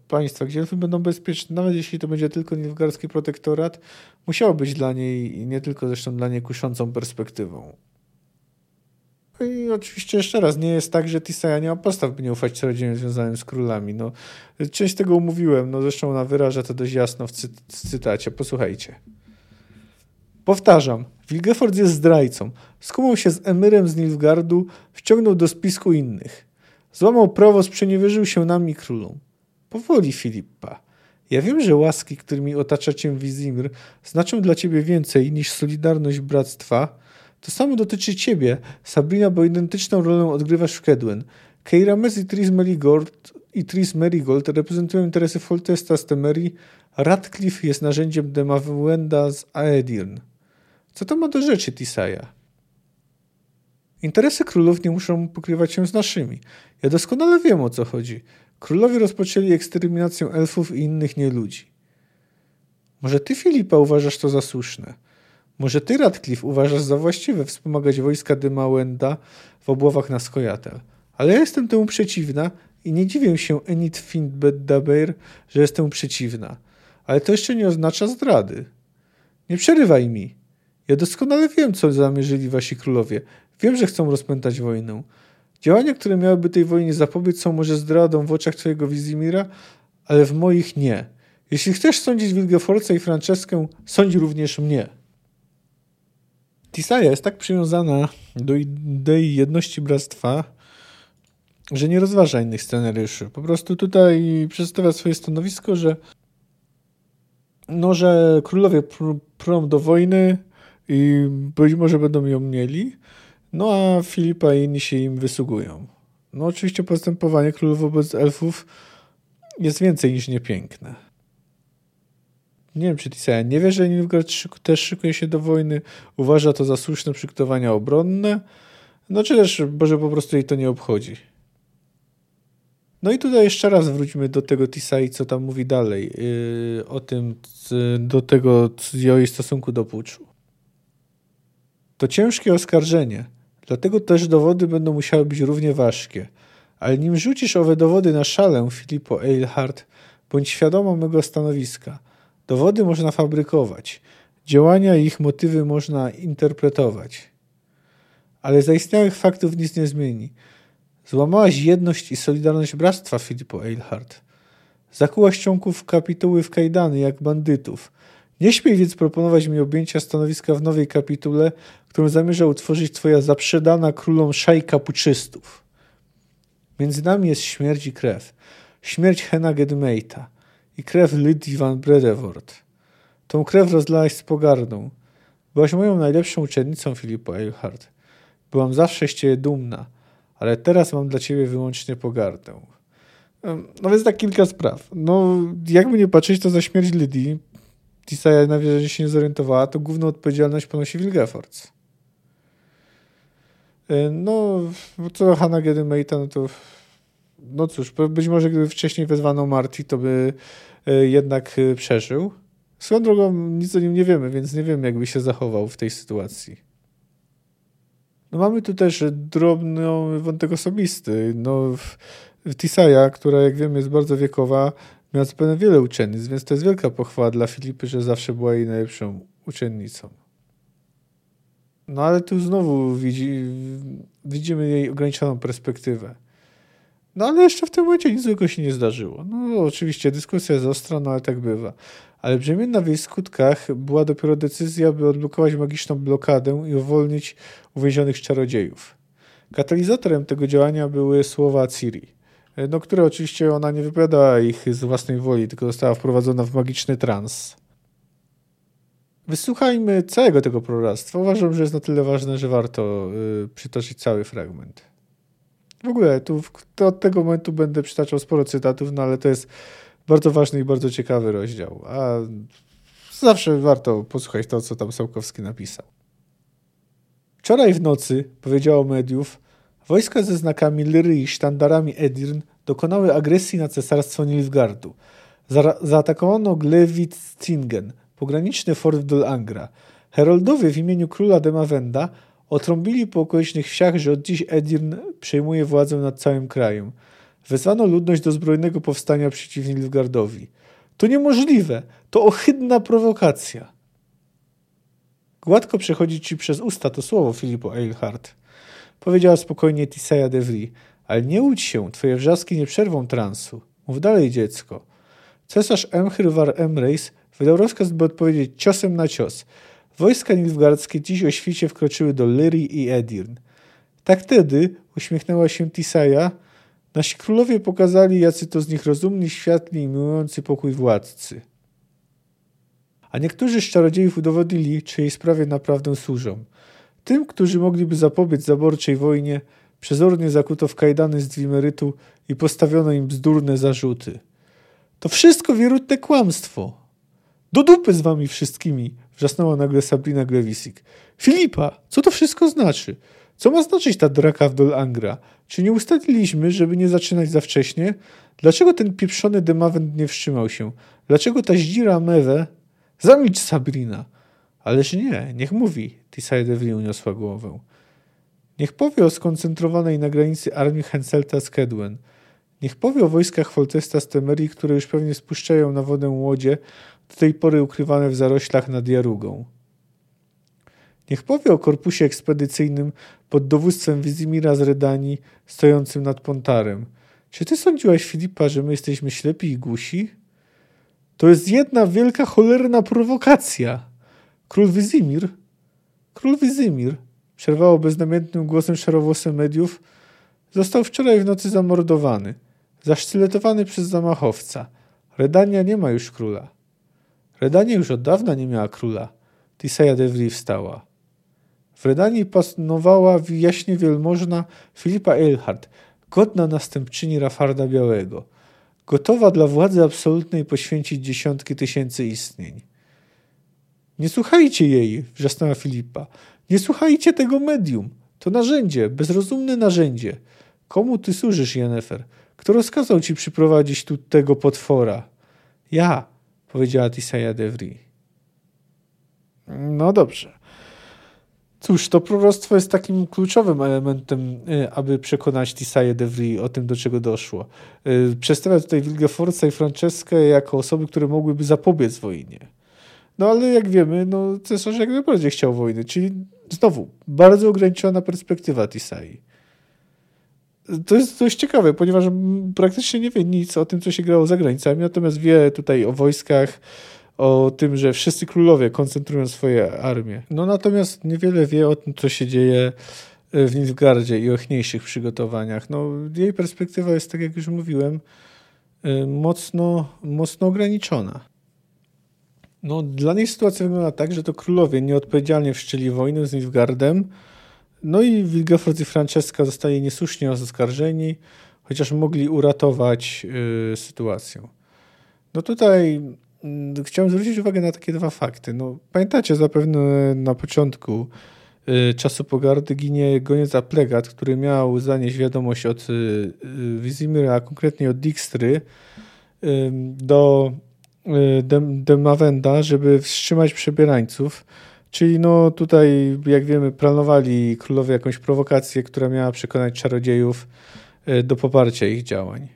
państwa, gdzie elfy będą bezpieczne, nawet jeśli to będzie tylko nilfgaardzki protektorat, musiała być dla niej, i nie tylko zresztą dla niej, kuszącą perspektywą. I oczywiście jeszcze raz, nie jest tak, że Tissaia nie ma podstaw, by nie ufać rodzinie związanym z królami. No, część tego umówiłem, no zresztą ona wyraża to dość jasno w cytacie. Posłuchajcie. Powtarzam, Vilgefortz jest zdrajcą. Skumał się z Emyrem z Nilfgaardu, wciągnął do spisku innych. Złamał prawo, sprzeniewierzył się nam i królom. Powoli, Filippa. Ja wiem, że łaski, którymi otacza cię Wizimir, znaczą dla ciebie więcej niż solidarność bractwa. To samo dotyczy ciebie, Sabrina, bo identyczną rolę odgrywasz w Kedwen. Keira Metz i Triss Merigold reprezentują interesy Foltesta z Temerii. Radcliffe jest narzędziem Demawenda z Aedirn. Co to ma do rzeczy, Tissaia? Interesy królów nie muszą pokrywać się z naszymi. Ja doskonale wiem, o co chodzi. Królowie rozpoczęli eksterminację elfów i innych nieludzi. Może ty, Filippa, uważasz to za słuszne? Może ty, Radcliffe, uważasz za właściwe wspomagać wojska Demawenda w obławach na Skojatel? Ale ja jestem temu przeciwna i nie dziwię się Enid Findabair, że jestem przeciwna. Ale to jeszcze nie oznacza zdrady. Nie przerywaj mi. Ja doskonale wiem, co zamierzyli wasi królowie. Wiem, że chcą rozpętać wojnę. Działania, które miałyby tej wojnie zapobiec, są może zdradą w oczach twojego Wizimira, ale w moich nie. Jeśli chcesz sądzić Wilgefortza i Franceskę, sądź również mnie. Tissaia jest tak przywiązana do idei jedności bractwa, że nie rozważa innych scenariuszy. Po prostu tutaj przedstawia swoje stanowisko, że królowie prą do wojny i być może będą ją mieli, no a Filippa i inni się im wysługują. No oczywiście postępowanie królów wobec elfów jest więcej niż niepiękne. Nie wiem, czy Tissaia nie wie, że Nilfgaard też szykuje się do wojny, uważa to za słuszne przygotowania obronne, no czy też może po prostu jej to nie obchodzi. No i tutaj jeszcze raz wróćmy do tego Tissai, co tam mówi dalej, o tym, do jej stosunku do puczu. To ciężkie oskarżenie, dlatego też dowody będą musiały być równie ważkie. Ale nim rzucisz owe dowody na szalę, Filippo Eilhart, bądź świadoma mego stanowiska. Dowody można fabrykować, działania i ich motywy można interpretować. Ale zaistniałych faktów nic nie zmieni. Złamałaś jedność i solidarność bractwa, Filippo Eilhart. Zakułaś członków kapituły w kajdany jak bandytów. Nie śmiej więc proponować mi objęcia stanowiska w nowej kapitule, którą zamierza utworzyć twoja zaprzedana królom szajka puczystów. Między nami jest śmierć i krew. Śmierć Hena Gedmeita i krew Lydii van Bredevoort. Tą krew rozlałaś z pogardą. Byłaś moją najlepszą uczennicą, Filippo Eilhart. Byłam zawsze z ciebie dumna, ale teraz mam dla ciebie wyłącznie pogardę. No więc tak kilka spraw. No, jakby nie patrzeć, to za śmierć Lydii Tissaia na wierzę, że się nie zorientowała, to główną odpowiedzialność ponosi Vilgefortz. No, co do Hena Gedemaita, no to no cóż, być może gdyby wcześniej wezwano Marty, to by jednak przeżył. Swoją drogą nic o nim nie wiemy, więc nie wiemy, jakby się zachował w tej sytuacji. No, mamy tu też drobny wątek osobisty. No, Tissaia, która jak wiemy jest bardzo wiekowa, miała zapewne wiele uczennic, więc to jest wielka pochwała dla Filipy, że zawsze była jej najlepszą uczennicą. No ale tu znowu widzimy jej ograniczoną perspektywę. No ale jeszcze w tym momencie nic złego się nie zdarzyło. No oczywiście dyskusja jest ostra, no ale tak bywa. Ale brzemienna w jej skutkach była dopiero decyzja, by odblokować magiczną blokadę i uwolnić uwięzionych czarodziejów. Katalizatorem tego działania były słowa Ciri. No, które oczywiście ona nie wypowiadała ich z własnej woli, tylko została wprowadzona w magiczny trans. Wysłuchajmy całego tego proroctwa. Uważam, że jest na tyle ważne, że warto przytoczyć cały fragment. W ogóle to od tego momentu będę przytaczał sporo cytatów, no ale to jest bardzo ważny i bardzo ciekawy rozdział. A zawsze warto posłuchać to, co tam Sołkowski napisał. Wczoraj w nocy, powiedziało mediów, wojska ze znakami Lyry i sztandarami Edirn dokonały agresji na cesarstwo Nilfgaardu. Zaatakowano Glewitzingen, pograniczny fort w Dol-Angra. Heroldowie w imieniu króla Demawenda otrąbili po okolicznych wsiach, że od dziś Edirn przejmuje władzę nad całym krajem. Wezwano ludność do zbrojnego powstania przeciw Nilfgaardowi. To niemożliwe! To ohydna prowokacja! Gładko przechodzi ci przez usta to słowo, Filippo Eilhart. powiedziała spokojnie Tissaia de Vries. Ale nie łudź się, twoje wrzaski nie przerwą transu. Mów dalej, dziecko. Cesarz Emhyr var Emreis wydał rozkaz, by odpowiedzieć ciosem na cios. Wojska nilfgaardzkie dziś o świcie wkroczyły do Lyrii i Edirn. Tak tedy, uśmiechnęła się Tissaia, nasi królowie pokazali, jacy to z nich rozumni, światli i miłujący pokój władcy. A niektórzy z czarodziejów udowodnili, czyjej sprawie naprawdę służą. Tym, którzy mogliby zapobiec zaborczej wojnie, przezornie zakuto w kajdany z dwimerytu i postawiono im bzdurne zarzuty. To wszystko wierutne kłamstwo. Do dupy z wami wszystkimi, wrzasnęła nagle Sabrina Glevissig. Filipa, co to wszystko znaczy? Co ma znaczyć ta draka w Dol Angra? Czy nie ustaliliśmy, żeby nie zaczynać za wcześnie? Dlaczego ten pieprzony demawend nie wstrzymał się? Dlaczego ta zdzira mewe... Zamilcz, Sabrina! Ależ nie, niech mówi, Tissaia de Vries uniosła głowę. Niech powie o skoncentrowanej na granicy armii Henselta z Kedwen. Niech powie o wojskach Foltesta z Temerii, które już pewnie spuszczają na wodę łodzie, do tej pory ukrywane w zaroślach nad Jarugą. Niech powie o korpusie ekspedycyjnym pod dowództwem Wizimira z Redanii, stojącym nad Pontarem. Czy ty sądziłaś, Filipa, że my jesteśmy ślepi i głusi? To jest jedna wielka, cholerna prowokacja. Król Wizimir, przerwało beznamiętnym głosem szarowłosy mediów, został wczoraj w nocy zamordowany, zasztyletowany przez zamachowca. Redania nie ma już króla. Redania już od dawna nie miała króla. Tissaia de Vries wstała. W Redanii panowała jaśnie wielmożna Filippa Eilhart, godna następczyni Rafarda Białego, gotowa dla władzy absolutnej poświęcić dziesiątki tysięcy istnień. Nie słuchajcie jej, wrzasnęła Filipa. Nie słuchajcie tego medium. To narzędzie, bezrozumne narzędzie. Komu ty służysz, Yennefer? Kto rozkazał ci przyprowadzić tu tego potwora? Ja, powiedziała Tissaia de Vries. No dobrze. Cóż, to proroctwo jest takim kluczowym elementem, aby przekonać Tissaię de Vries o tym, do czego doszło. Przedstawia tutaj Vilgefortza i Franceskę jako osoby, które mogłyby zapobiec wojnie. No ale jak wiemy, no cesarz jak najbardziej chciał wojny, czyli znowu bardzo ograniczona perspektywa Tissai. To jest dość ciekawe, ponieważ praktycznie nie wie nic o tym, co się grało za granicami, natomiast wie tutaj o wojskach, o tym, że wszyscy królowie koncentrują swoje armie. No natomiast niewiele wie o tym, co się dzieje w Nilfgaardzie i o ichniejszych przygotowaniach. No, jej perspektywa jest, tak jak już mówiłem, mocno ograniczona. No, dla niej sytuacja wygląda tak, że to królowie nieodpowiedzialnie wszczęli wojnę z Nilfgaardem. No i Vilgefortz i Francesca zostali niesłusznie oskarżeni, chociaż mogli uratować sytuację. No tutaj... Chciałem zwrócić uwagę na takie dwa fakty. No, pamiętacie zapewne na początku Czasu Pogardy ginie goniec Aplegat, który miał zanieść wiadomość od Wizimira, a konkretnie od Dijkstry do Demawenda, żeby wstrzymać przebierańców. Czyli no tutaj, jak wiemy, planowali królowie jakąś prowokację, która miała przekonać czarodziejów do poparcia ich działań.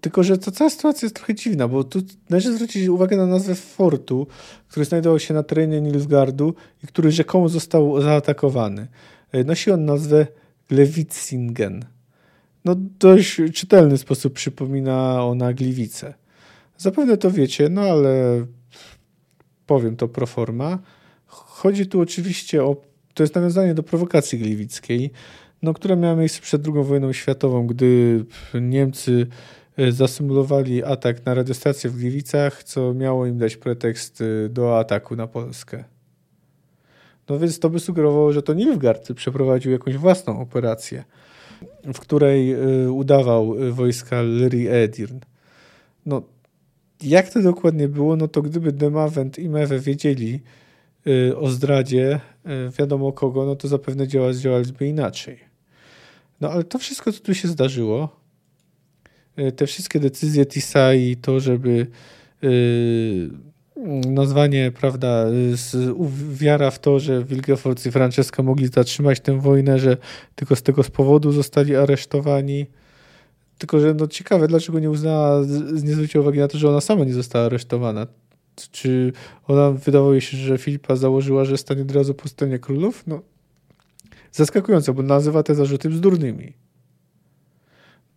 Tylko, że to cała sytuacja jest trochę dziwna, bo tu należy zwrócić uwagę na nazwę fortu, który znajdował się na terenie Nilfgaardu i który rzekomo został zaatakowany. Nosi on nazwę Glewitzingen. No dość czytelny sposób przypomina ona Gliwice. Zapewne to wiecie, no ale powiem to pro forma. Chodzi tu oczywiście o... To jest nawiązanie do prowokacji gliwickiej, no, która miała miejsce przed II wojną światową, gdy Niemcy zasymulowali atak na radiostację w Gliwicach, co miało im dać pretekst do ataku na Polskę. No więc to by sugerowało, że to Nilfgaard przeprowadził jakąś własną operację, w której udawał wojska Lyrii Edirn. No, jak to dokładnie było, no to gdyby Demawend i Mewe wiedzieli o zdradzie, wiadomo kogo, no to zapewne działaliby inaczej. No ale to wszystko, co tu się zdarzyło, te wszystkie decyzje Tissai, to, żeby nazwanie, prawda, wiara w to, że Vilgefortz i Francesca mogli zatrzymać tę wojnę, że tylko z tego powodu zostali aresztowani. Tylko, że no ciekawe, dlaczego nie zwróciła uwagi na to, że ona sama nie została aresztowana. Czy ona wydawało jej się, że Filipa założyła, że stanie od razu po stronie królów? No, Zaskakująco, bo nazywa te zarzuty bzdurnymi.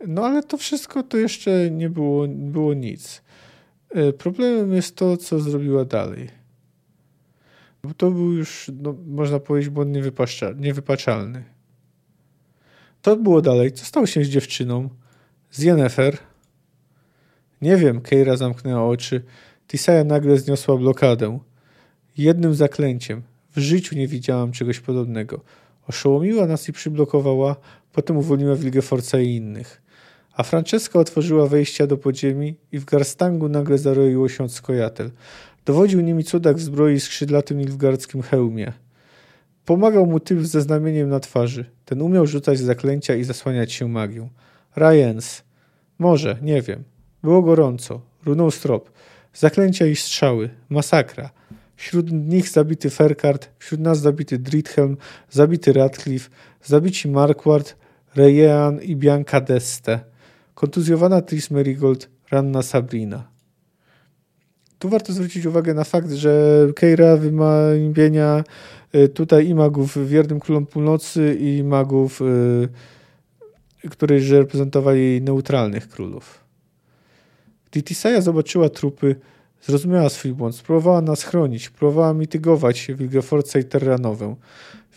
No ale to wszystko to jeszcze nie było nic. Problemem jest to, co zrobiła dalej. Bo to był już, no, można powiedzieć, błąd niewypaczalny. Co było dalej? Co stało się z dziewczyną? Z Yennefer? Nie wiem, Keira zamknęła oczy. Tissaia nagle zniosła blokadę. Jednym zaklęciem. W życiu nie widziałam czegoś podobnego. Oszołomiła nas i przyblokowała, potem uwolniła Vilgefortza i innych. A Francesca otworzyła wejścia do podziemi i w Garstangu nagle zaroiło się skojatel. Dowodził nimi cudak w zbroi i skrzydlatym nilfgaardzkim hełmie. Pomagał mu typ ze znamieniem na twarzy. Ten umiał rzucać zaklęcia i zasłaniać się magią. Ryans. Może, nie wiem. Było gorąco. Runął strop. Zaklęcia i strzały. Masakra. Wśród nich zabity Ferkard, wśród nas zabity Drithelm, zabity Radcliffe, zabici Marquardt, Rejean i Bianca d'Este. Kontuzjowana Triss Merigold, ranna Sabrina. Tu warto zwrócić uwagę na fakt, że Keira wymawienia tutaj i magów wiernym królom północy i magów, którzy reprezentowali neutralnych królów. Gdy Tissaia zobaczyła trupy, zrozumiała swój błąd. Spróbowała nas chronić, próbowała mitygować Vilgefortza i Terranowę.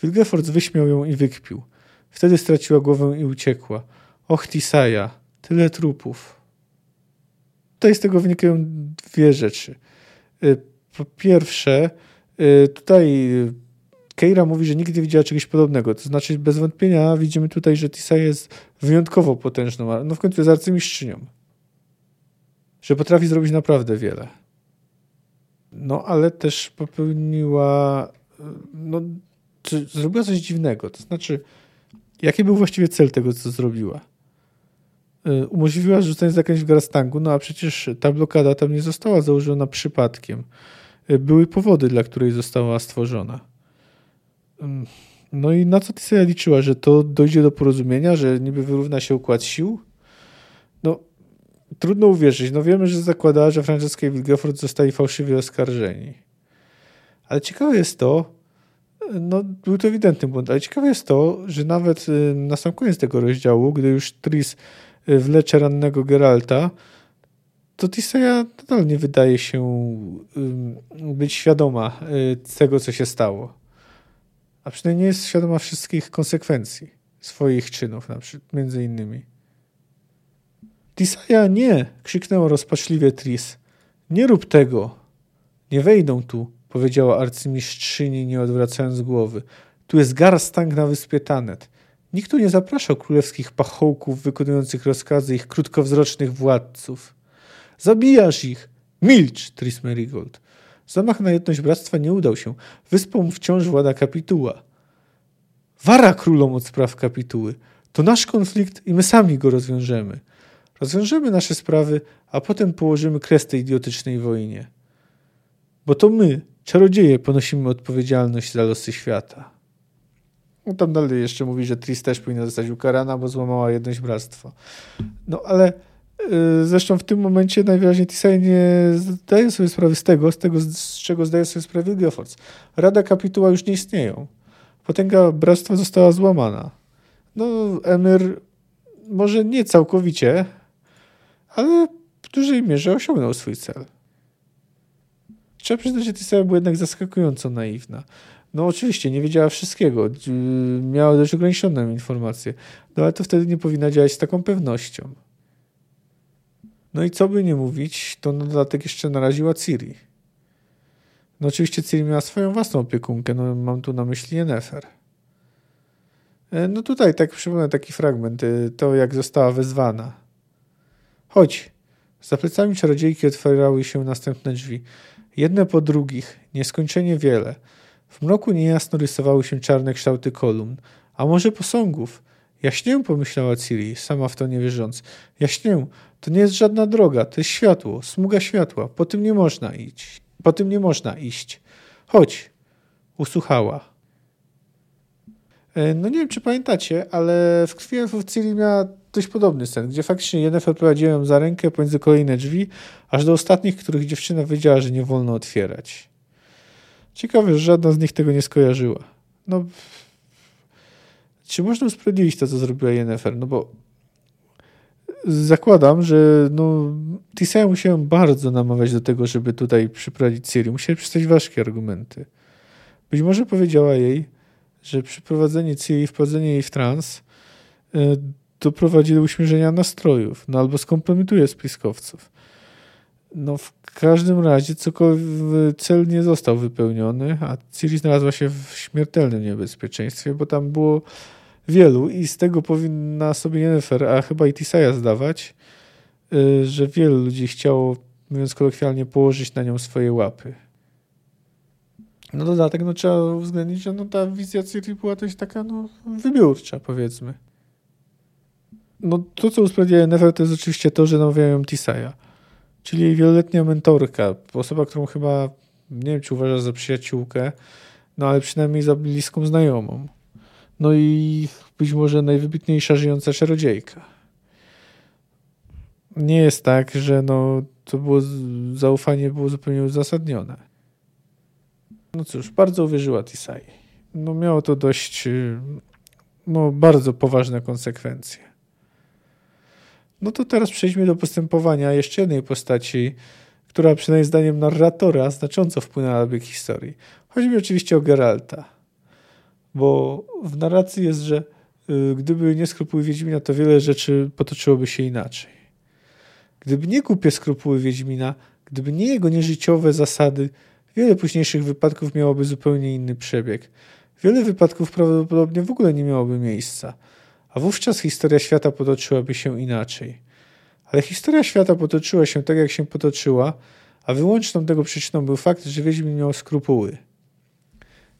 Vilgefortz wyśmiał ją i wykpił. Wtedy straciła głowę i uciekła. Och, Tissaia, tyle trupów. Tutaj z tego wynikają dwie rzeczy. Po pierwsze, tutaj Keira mówi, że nigdy nie widziała czegoś podobnego. To znaczy, bez wątpienia widzimy tutaj, że Tissaia jest wyjątkowo potężną, no w końcu jest arcymistrzynią. Że potrafi zrobić naprawdę wiele. No, ale też popełniła... No, czy zrobiła coś dziwnego. To znaczy, jaki był właściwie cel tego, co zrobiła? Umożliwiła rzucenie zaklęć w Garstangu, no a przecież ta blokada tam nie została założona przypadkiem. Były powody, dla których została stworzona. No i na co Tissaia liczyła? Że to dojdzie do porozumienia? Że niby wyrówna się układ sił? No, trudno uwierzyć. No wiemy, że zakładała, że Francesca i Vilgefortz zostali fałszywie oskarżeni. Ale ciekawe jest to, no był to ewidentny błąd, ale ciekawe jest to, że nawet na sam koniec tego rozdziału, gdy już Triss wlecze rannego Geralta, to Tissaia nadal nie wydaje się być świadoma tego, co się stało. A przynajmniej nie jest świadoma wszystkich konsekwencji swoich czynów, na przykład, między innymi. Tissaia, nie! Krzyknęła rozpaczliwie Triss. Nie rób tego! Nie wejdą tu, powiedziała arcymistrzyni, nie odwracając głowy. Tu jest Garstang na wyspie Tannet. Nikt tu nie zapraszał królewskich pachołków wykonujących rozkazy ich krótkowzrocznych władców. Zabijasz ich! Milcz, Triss Merigold. Zamach na jedność bractwa nie udał się. Wyspą wciąż włada kapituła. Wara królom od spraw kapituły. To nasz konflikt i my sami go rozwiążemy. Rozwiążemy nasze sprawy, a potem położymy kres tej idiotycznej wojnie. Bo to my, czarodzieje, ponosimy odpowiedzialność za losy świata. No tam dalej jeszcze mówi, że Triss też powinna zostać ukarana, bo złamała jedność bractwa. No ale zresztą w tym momencie najwyraźniej Tissaia nie zdaje sobie sprawy z czego zdaje sobie sprawę Vilgefortz. Rada kapituła już nie istnieją. Potęga bractwa została złamana. No Emhyr może nie całkowicie, ale w dużej mierze osiągnął swój cel. Trzeba przyznać, że Tissaia była jednak zaskakująco naiwna. No oczywiście, nie wiedziała wszystkiego. Miała dość ograniczoną informację. No ale to wtedy nie powinna działać z taką pewnością. No i co by nie mówić, to na dodatek jeszcze naraziła Ciri. No oczywiście Ciri miała swoją własną opiekunkę. No mam tu na myśli Yennefer. No tutaj, tak przypomnę taki fragment. To jak została wezwana. Chodź. Za plecami czarodziejki otwierały się następne drzwi. Jedne po drugich. Nieskończenie wiele. W mroku niejasno rysowały się czarne kształty kolumn. A może posągów? Jaśnię, pomyślała Ciri, sama w to nie wierząc. Jaśnię, to nie jest żadna droga, to jest światło, smuga światła. Po tym nie można iść. Chodź. Usłuchała. No nie wiem, czy pamiętacie, ale w Krwi Elfów Ciri miała dość podobny sen, gdzie faktycznie Yennefer prowadziła ją za rękę pomiędzy kolejne drzwi, aż do ostatnich, których dziewczyna wiedziała, że nie wolno otwierać. Ciekawe, że żadna z nich tego nie skojarzyła. No, Czy można usprawiedliwić to, co zrobiła Yennefer? No bo zakładam, że no, Tissaia musiała bardzo namawiać do tego, żeby tutaj przyprowadzić Ciri. Musiała przedstawić ważkie argumenty. Być może powiedziała jej, że przyprowadzenie Ciri, wprowadzenie jej w trans doprowadzi do uśmierzenia nastrojów, no albo skompromituje spiskowców. No w każdym razie cel nie został wypełniony, a Ciri znalazła się w śmiertelnym niebezpieczeństwie, bo tam było wielu i z tego powinna sobie Yennefer, a chyba i Tissaia zdawać, że wielu ludzi chciało, mówiąc kolokwialnie, położyć na nią swoje łapy. No dodatek, no trzeba uwzględnić, że no, ta wizja Ciri była też taka, no, wybiórcza, powiedzmy. No to, co usprawiedliwia Yennefer, to jest oczywiście to, że namawiają ją Tissaia. Czyli jej wieloletnia mentorka, osoba, którą chyba, nie wiem, czy uważa za przyjaciółkę, no ale przynajmniej za bliską znajomą. No i być może najwybitniejsza żyjąca czarodziejka. Nie jest tak, że no, to było, zaufanie było zupełnie uzasadnione. No cóż, bardzo uwierzyła Tissaia. No miało to dość, no bardzo poważne konsekwencje. No to teraz przejdźmy do postępowania jeszcze jednej postaci, która przynajmniej zdaniem narratora znacząco wpłynęła na bieg historii. Chodzi mi oczywiście o Geralta. Bo w narracji jest, że gdyby nie skrupuły Wiedźmina, to wiele rzeczy potoczyłoby się inaczej. Gdyby nie głupie skrupuły Wiedźmina, gdyby nie jego nieżyciowe zasady, wiele późniejszych wypadków miałoby zupełnie inny przebieg. Wiele wypadków prawdopodobnie w ogóle nie miałoby miejsca. A wówczas historia świata potoczyłaby się inaczej. Ale historia świata potoczyła się tak, jak się potoczyła, a wyłączną tego przyczyną był fakt, że Wiedźmin miał skrupuły.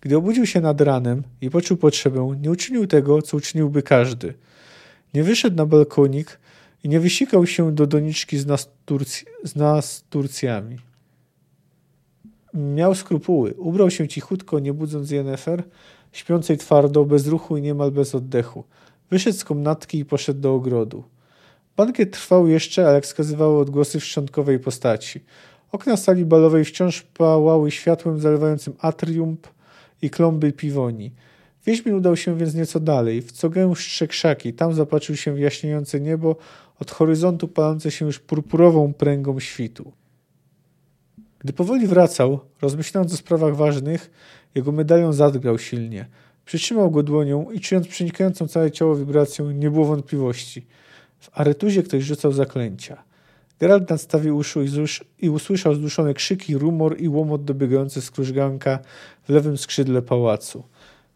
Gdy obudził się nad ranem i poczuł potrzebę, nie uczynił tego, co uczyniłby każdy. Nie wyszedł na balkonik i nie wysikał się do doniczki z nasturcjami. Miał skrupuły. Ubrał się cichutko, nie budząc Yennefer, śpiącej twardo, bez ruchu i niemal bez oddechu. Wyszedł z komnatki i poszedł do ogrodu. Bankiet trwał jeszcze, ale jak wskazywały odgłosy wszczątkowej postaci. Okna sali balowej wciąż pałały światłem zalewającym atrium i klomby piwoni. Wiedźmin udał się więc nieco dalej, w co gęstsze krzaki. Tam zapatrzył się w jaśniejące niebo, od horyzontu palące się już purpurową pręgą świtu. Gdy powoli wracał, rozmyślając o sprawach ważnych, jego medalion zadrgał silnie. Przytrzymał go dłonią i czując przenikającą całe ciało wibrację, nie było wątpliwości. W aretuzie ktoś rzucał zaklęcia. Geralt nadstawił uszu i usłyszał zduszone krzyki, rumor i łomot dobiegający z krużganka w lewym skrzydle pałacu.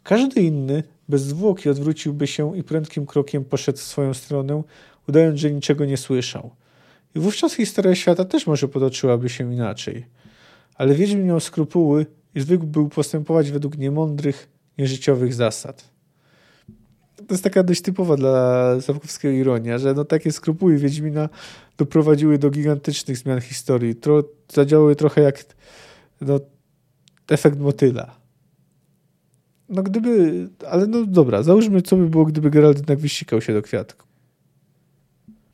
Każdy inny bez zwłoki odwróciłby się i prędkim krokiem poszedł w swoją stronę, udając, że niczego nie słyszał. I wówczas historia świata też może potoczyłaby się inaczej. Ale Wiedźmin miał skrupuły i zwykł był postępować według niemądrych, nieżyciowych zasad. To jest taka dość typowa dla Sapkowskiego ironia, że no takie skrupuły Wiedźmina doprowadziły do gigantycznych zmian historii. Zadziałały trochę jak no, efekt motyla. No gdyby... Ale no dobra, załóżmy co by było, gdyby Geralt jednak wysikał się do kwiatku.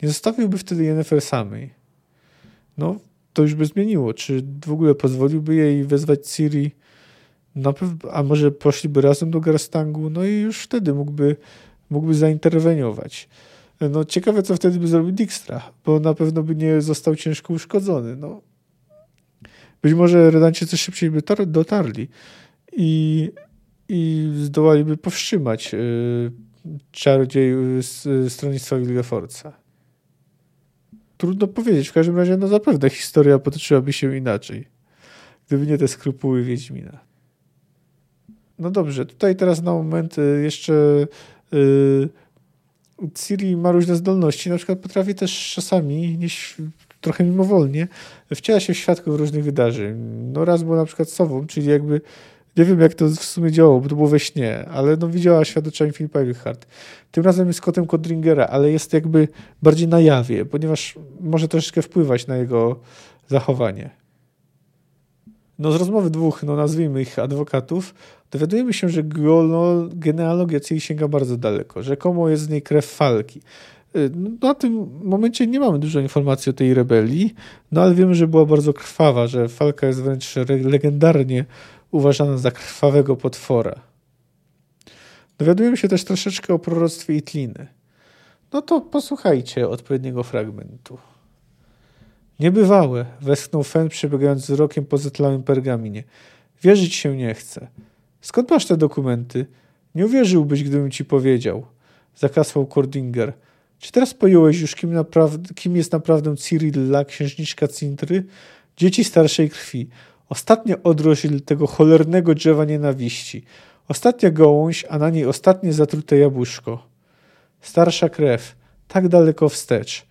Nie zostawiłby wtedy Yennefer samej. No to już by zmieniło. Czy w ogóle pozwoliłby jej wezwać Ciri? A może poszliby razem do Garstangu, no i już wtedy mógłby zainterweniować. No ciekawe, co wtedy by zrobił Dijkstra, bo na pewno by nie został ciężko uszkodzony. No. Być może Redańczycy szybciej by dotarli i zdołaliby powstrzymać czarodziejów z stronnictwa Vilgefortza. Trudno powiedzieć, w każdym razie no zapewne historia potoczyłaby się inaczej. Gdyby nie te skrupuły Wiedźmina. No dobrze, tutaj teraz na moment jeszcze Ciri ma różne zdolności. Na przykład potrafi też czasami, trochę mimowolnie, wciela się w świadków różnych wydarzeń. No raz była na przykład sową, czyli jakby, nie wiem jak to w sumie działało, bo to było we śnie, ale no widziała świadoczami Filippa Eilhart. Tym razem jest kotem Kodringera, ale jest jakby bardziej na jawie, ponieważ może troszeczkę wpływać na jego zachowanie. No z rozmowy dwóch, no nazwijmy ich adwokatów, dowiadujemy się, że genealogia Ciri sięga bardzo daleko. Rzekomo jest z niej krew Falki. No, na tym momencie nie mamy dużo informacji o tej rebelii, no ale wiemy, że była bardzo krwawa, że Falka jest wręcz legendarnie uważana za krwawego potwora. Dowiadujemy się też troszeczkę o proroctwie Itliny. No to posłuchajcie odpowiedniego fragmentu. Niebywałe, westchnął Fen, przebiegając wzrokiem po zatlałym pergaminie. Wierzyć się nie chce. Skąd masz te dokumenty? Nie uwierzyłbyś, gdybym ci powiedział. Zakasłał Kodringer. Czy teraz pojąłeś już, kim jest naprawdę Cirilla, księżniczka Cintry? Dzieci starszej krwi. Ostatnia odrośl tego cholernego drzewa nienawiści. Ostatnia gałąź, a na niej ostatnie zatrute jabłuszko. Starsza krew. Tak daleko wstecz.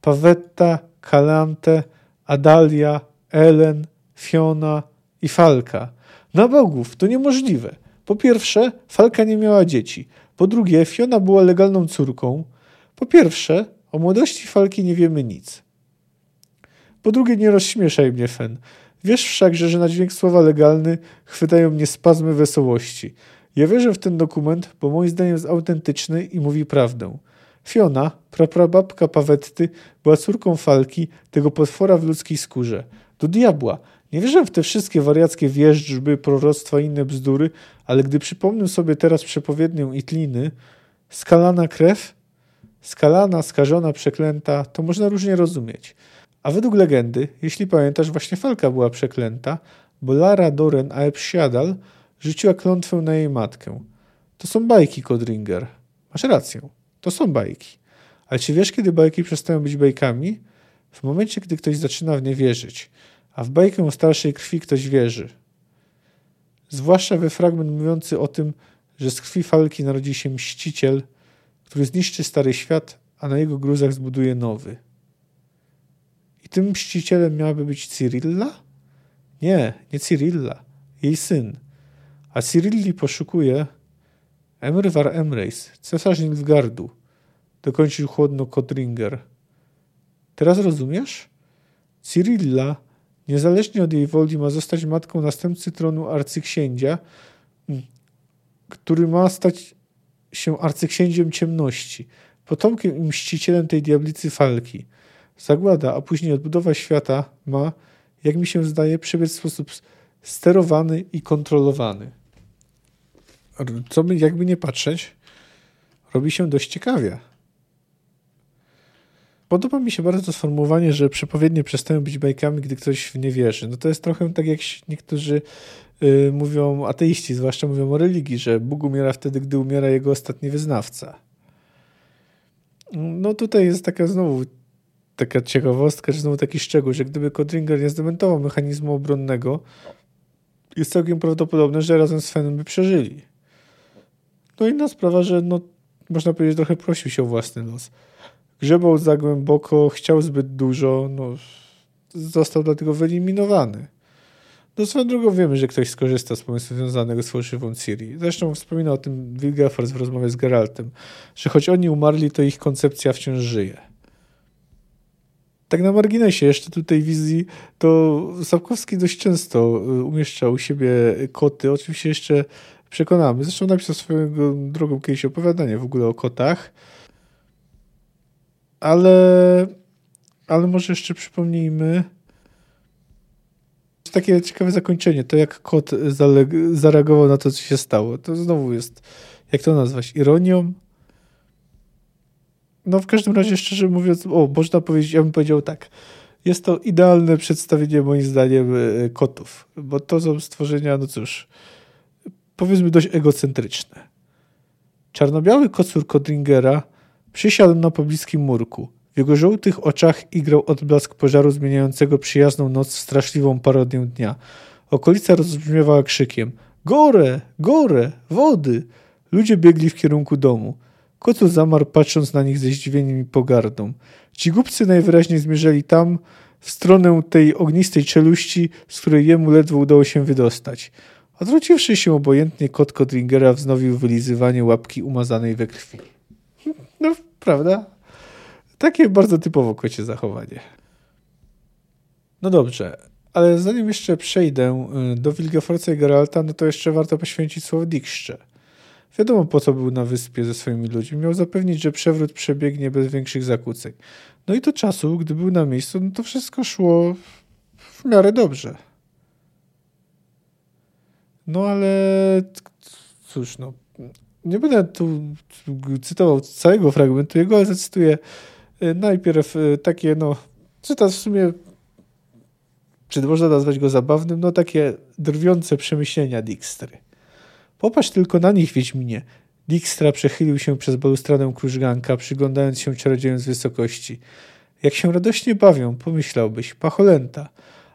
Pawetta, Kalante, Adalia, Ellen, Fiona i Falka. Na bogów, to niemożliwe. Po pierwsze, Falka nie miała dzieci. Po drugie, Fiona była legalną córką. Po pierwsze, o młodości Falki nie wiemy nic. Po drugie, nie rozśmieszaj mnie, Fen. Wiesz wszakże, że na dźwięk słowa legalny chwytają mnie spazmy wesołości. Ja wierzę w ten dokument, bo moim zdaniem jest autentyczny i mówi prawdę. Fiona, praprababka Pawetty, była córką Falki, tego potwora w ludzkiej skórze. Do diabła! Nie wierzę w te wszystkie wariackie wierzby, proroctwa i inne bzdury, ale gdy przypomnę sobie teraz przepowiednię Itliny, skalana krew, skalana, skażona, przeklęta, to można różnie rozumieć. A według legendy, jeśli pamiętasz, właśnie Falka była przeklęta, bo Lara Doren Aepsiadal rzuciła klątwę na jej matkę. To są bajki, Kodringer. Masz rację, to są bajki. Ale czy wiesz, kiedy bajki przestają być bajkami? W momencie, gdy ktoś zaczyna w nie wierzyć. A w bajkę o starszej krwi ktoś wierzy. Zwłaszcza we fragment mówiący o tym, że z krwi Falki narodzi się mściciel, który zniszczy stary świat, a na jego gruzach zbuduje nowy. I tym mścicielem miałaby być Cirilla? Nie, nie Cirilla. Jej syn. A Cirilli poszukuje Emhyr var Emreis, cesarz Nilfgaardu. Dokończył chłodno Kodringer. Teraz rozumiesz? Cirilla, niezależnie od jej woli, ma zostać matką następcy tronu arcyksięcia, który ma stać się arcyksięciem ciemności, potomkiem i mścicielem tej diablicy Falki. Zagłada, a później odbudowa świata ma, jak mi się zdaje, przebiec w sposób sterowany i kontrolowany. Co by, jakby nie patrzeć, robi się dość ciekawie. Podoba mi się bardzo to sformułowanie, że przepowiednie przestają być bajkami, gdy ktoś w nie wierzy. No to jest trochę tak, jak niektórzy mówią, ateiści zwłaszcza mówią o religii, że Bóg umiera wtedy, gdy umiera jego ostatni wyznawca. No tutaj jest taka ciekawostka, że znowu taki szczegół, że gdyby Kodringer nie zdementował mechanizmu obronnego, jest całkiem prawdopodobne, że razem z Fenem by przeżyli. No inna sprawa, że no, można powiedzieć, trochę prosił się o własny los. Grzebał za głęboko, chciał zbyt dużo, no, został dlatego wyeliminowany. No swoją drogą wiemy, że ktoś skorzysta z pomysłu związanego z fałszywą Ciri. Zresztą wspomina o tym Vilgefortz w rozmowie z Geraltem, że choć oni umarli, to ich koncepcja wciąż żyje. Tak na marginesie jeszcze tutaj wizji, to Sapkowski dość często umieszcza u siebie koty. Oczywiście jeszcze przekonamy. Zresztą napisał swoją drogą kiedyś opowiadanie w ogóle o kotach. Ale może jeszcze przypomnijmy takie ciekawe zakończenie. To jak kot zareagował na to, co się stało. To znowu jest, jak to nazwać, ironią? No w każdym razie, szczerze mówiąc, można powiedzieć, ja bym powiedział tak. Jest to idealne przedstawienie, moim zdaniem, kotów. Bo to są stworzenia, no cóż, powiedzmy dość egocentryczne. Czarno-biały kocur Kodringera przysiadł na pobliskim murku. W jego żółtych oczach igrał odblask pożaru zmieniającego przyjazną noc w straszliwą parodię dnia. Okolica rozbrzmiewała krzykiem. Gore! Gore! Wody! Ludzie biegli w kierunku domu. Kocur zamarł, patrząc na nich ze zdziwieniem i pogardą. Ci głupcy najwyraźniej zmierzali tam, w stronę tej ognistej czeluści, z której jemu ledwo udało się wydostać. Odwróciwszy się obojętnie, kot Kodringera wznowił wylizywanie łapki umazanej we krwi. No, prawda? Takie bardzo typowo kocie zachowanie. No dobrze, ale zanim jeszcze przejdę do Wilgefortza i Geralta, no to jeszcze warto poświęcić słowo Dijkstrze. Wiadomo, po co był na wyspie ze swoimi ludźmi. Miał zapewnić, że przewrót przebiegnie bez większych zakłóceń. No i do czasu, gdy był na miejscu, no to wszystko szło w miarę dobrze. No ale cóż, no nie będę tu cytował całego fragmentu jego, ale zacytuję najpierw takie, no, cytat w sumie, czy można nazwać go zabawnym, no takie drwiące przemyślenia Dijkstry. Popatrz tylko na nich, Wiedźminie. Dijkstra przechylił się przez balustradę krużganka, przyglądając się czarodziejom z wysokości. Jak się radośnie bawią, pomyślałbyś, pacholęta.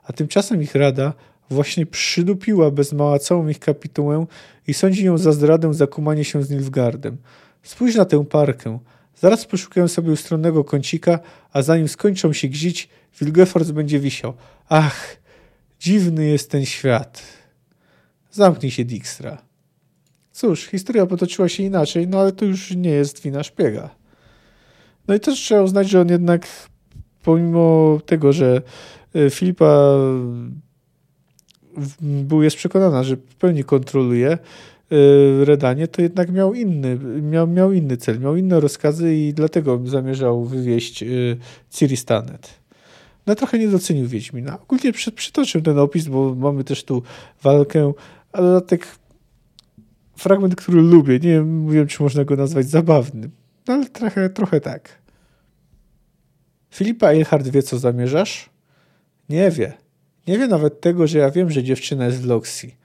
A tymczasem ich rada właśnie przydupiła bez mała całą ich kapitułę i sądzi ją za zdradę zakumanie się z Nilfgaardem. Spójrz na tę parkę. Zaraz poszukają sobie ustronnego kącika, a zanim skończą się gzić, Vilgefortz będzie wisiał. Ach, dziwny jest ten świat. Zamknij się, Dijkstra. Cóż, historia potoczyła się inaczej, no ale to już nie jest wina szpiega. No i też trzeba uznać, że on jednak, pomimo tego, że Filippa jest przekonana, że w pełni kontroluje Redanie, to jednak miał inny cel, miał inne rozkazy i dlatego zamierzał wywieźć Ciri z Tannet. No trochę nie docenił Wiedźmina. Ogólnie przytoczył ten opis, bo mamy też tu walkę, a dodatek fragment, który lubię. Nie wiem, czy można go nazwać zabawnym, ale trochę tak. Filippa Eilhart wie, co zamierzasz? Nie wie. Nie wie nawet tego, że ja wiem, że dziewczyna jest w Loksji.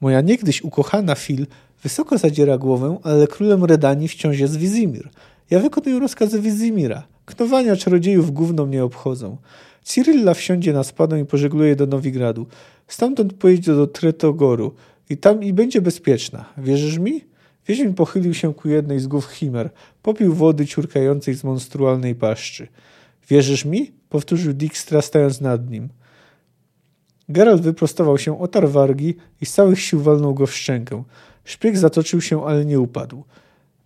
Moja niegdyś ukochana Fil wysoko zadziera głowę, ale królem Redanii wciąż jest Wizimir. Ja wykonuję rozkazy Wizimira. Knowania czarodziejów gówno mnie obchodzą. Cirilla wsiądzie na spadę i pożegluje do Nowigradu. Stamtąd pojedzie do Tretogoru i tam i będzie bezpieczna. Wierzysz mi? Wiedźmin pochylił się ku jednej z głów chimer. Popił wody ciurkającej z monstrualnej paszczy. Wierzysz mi? Powtórzył Dijkstra, stając nad nim. Geralt wyprostował się, otarł wargi i z całych sił walnął go w szczękę. Szpieg zatoczył się, ale nie upadł.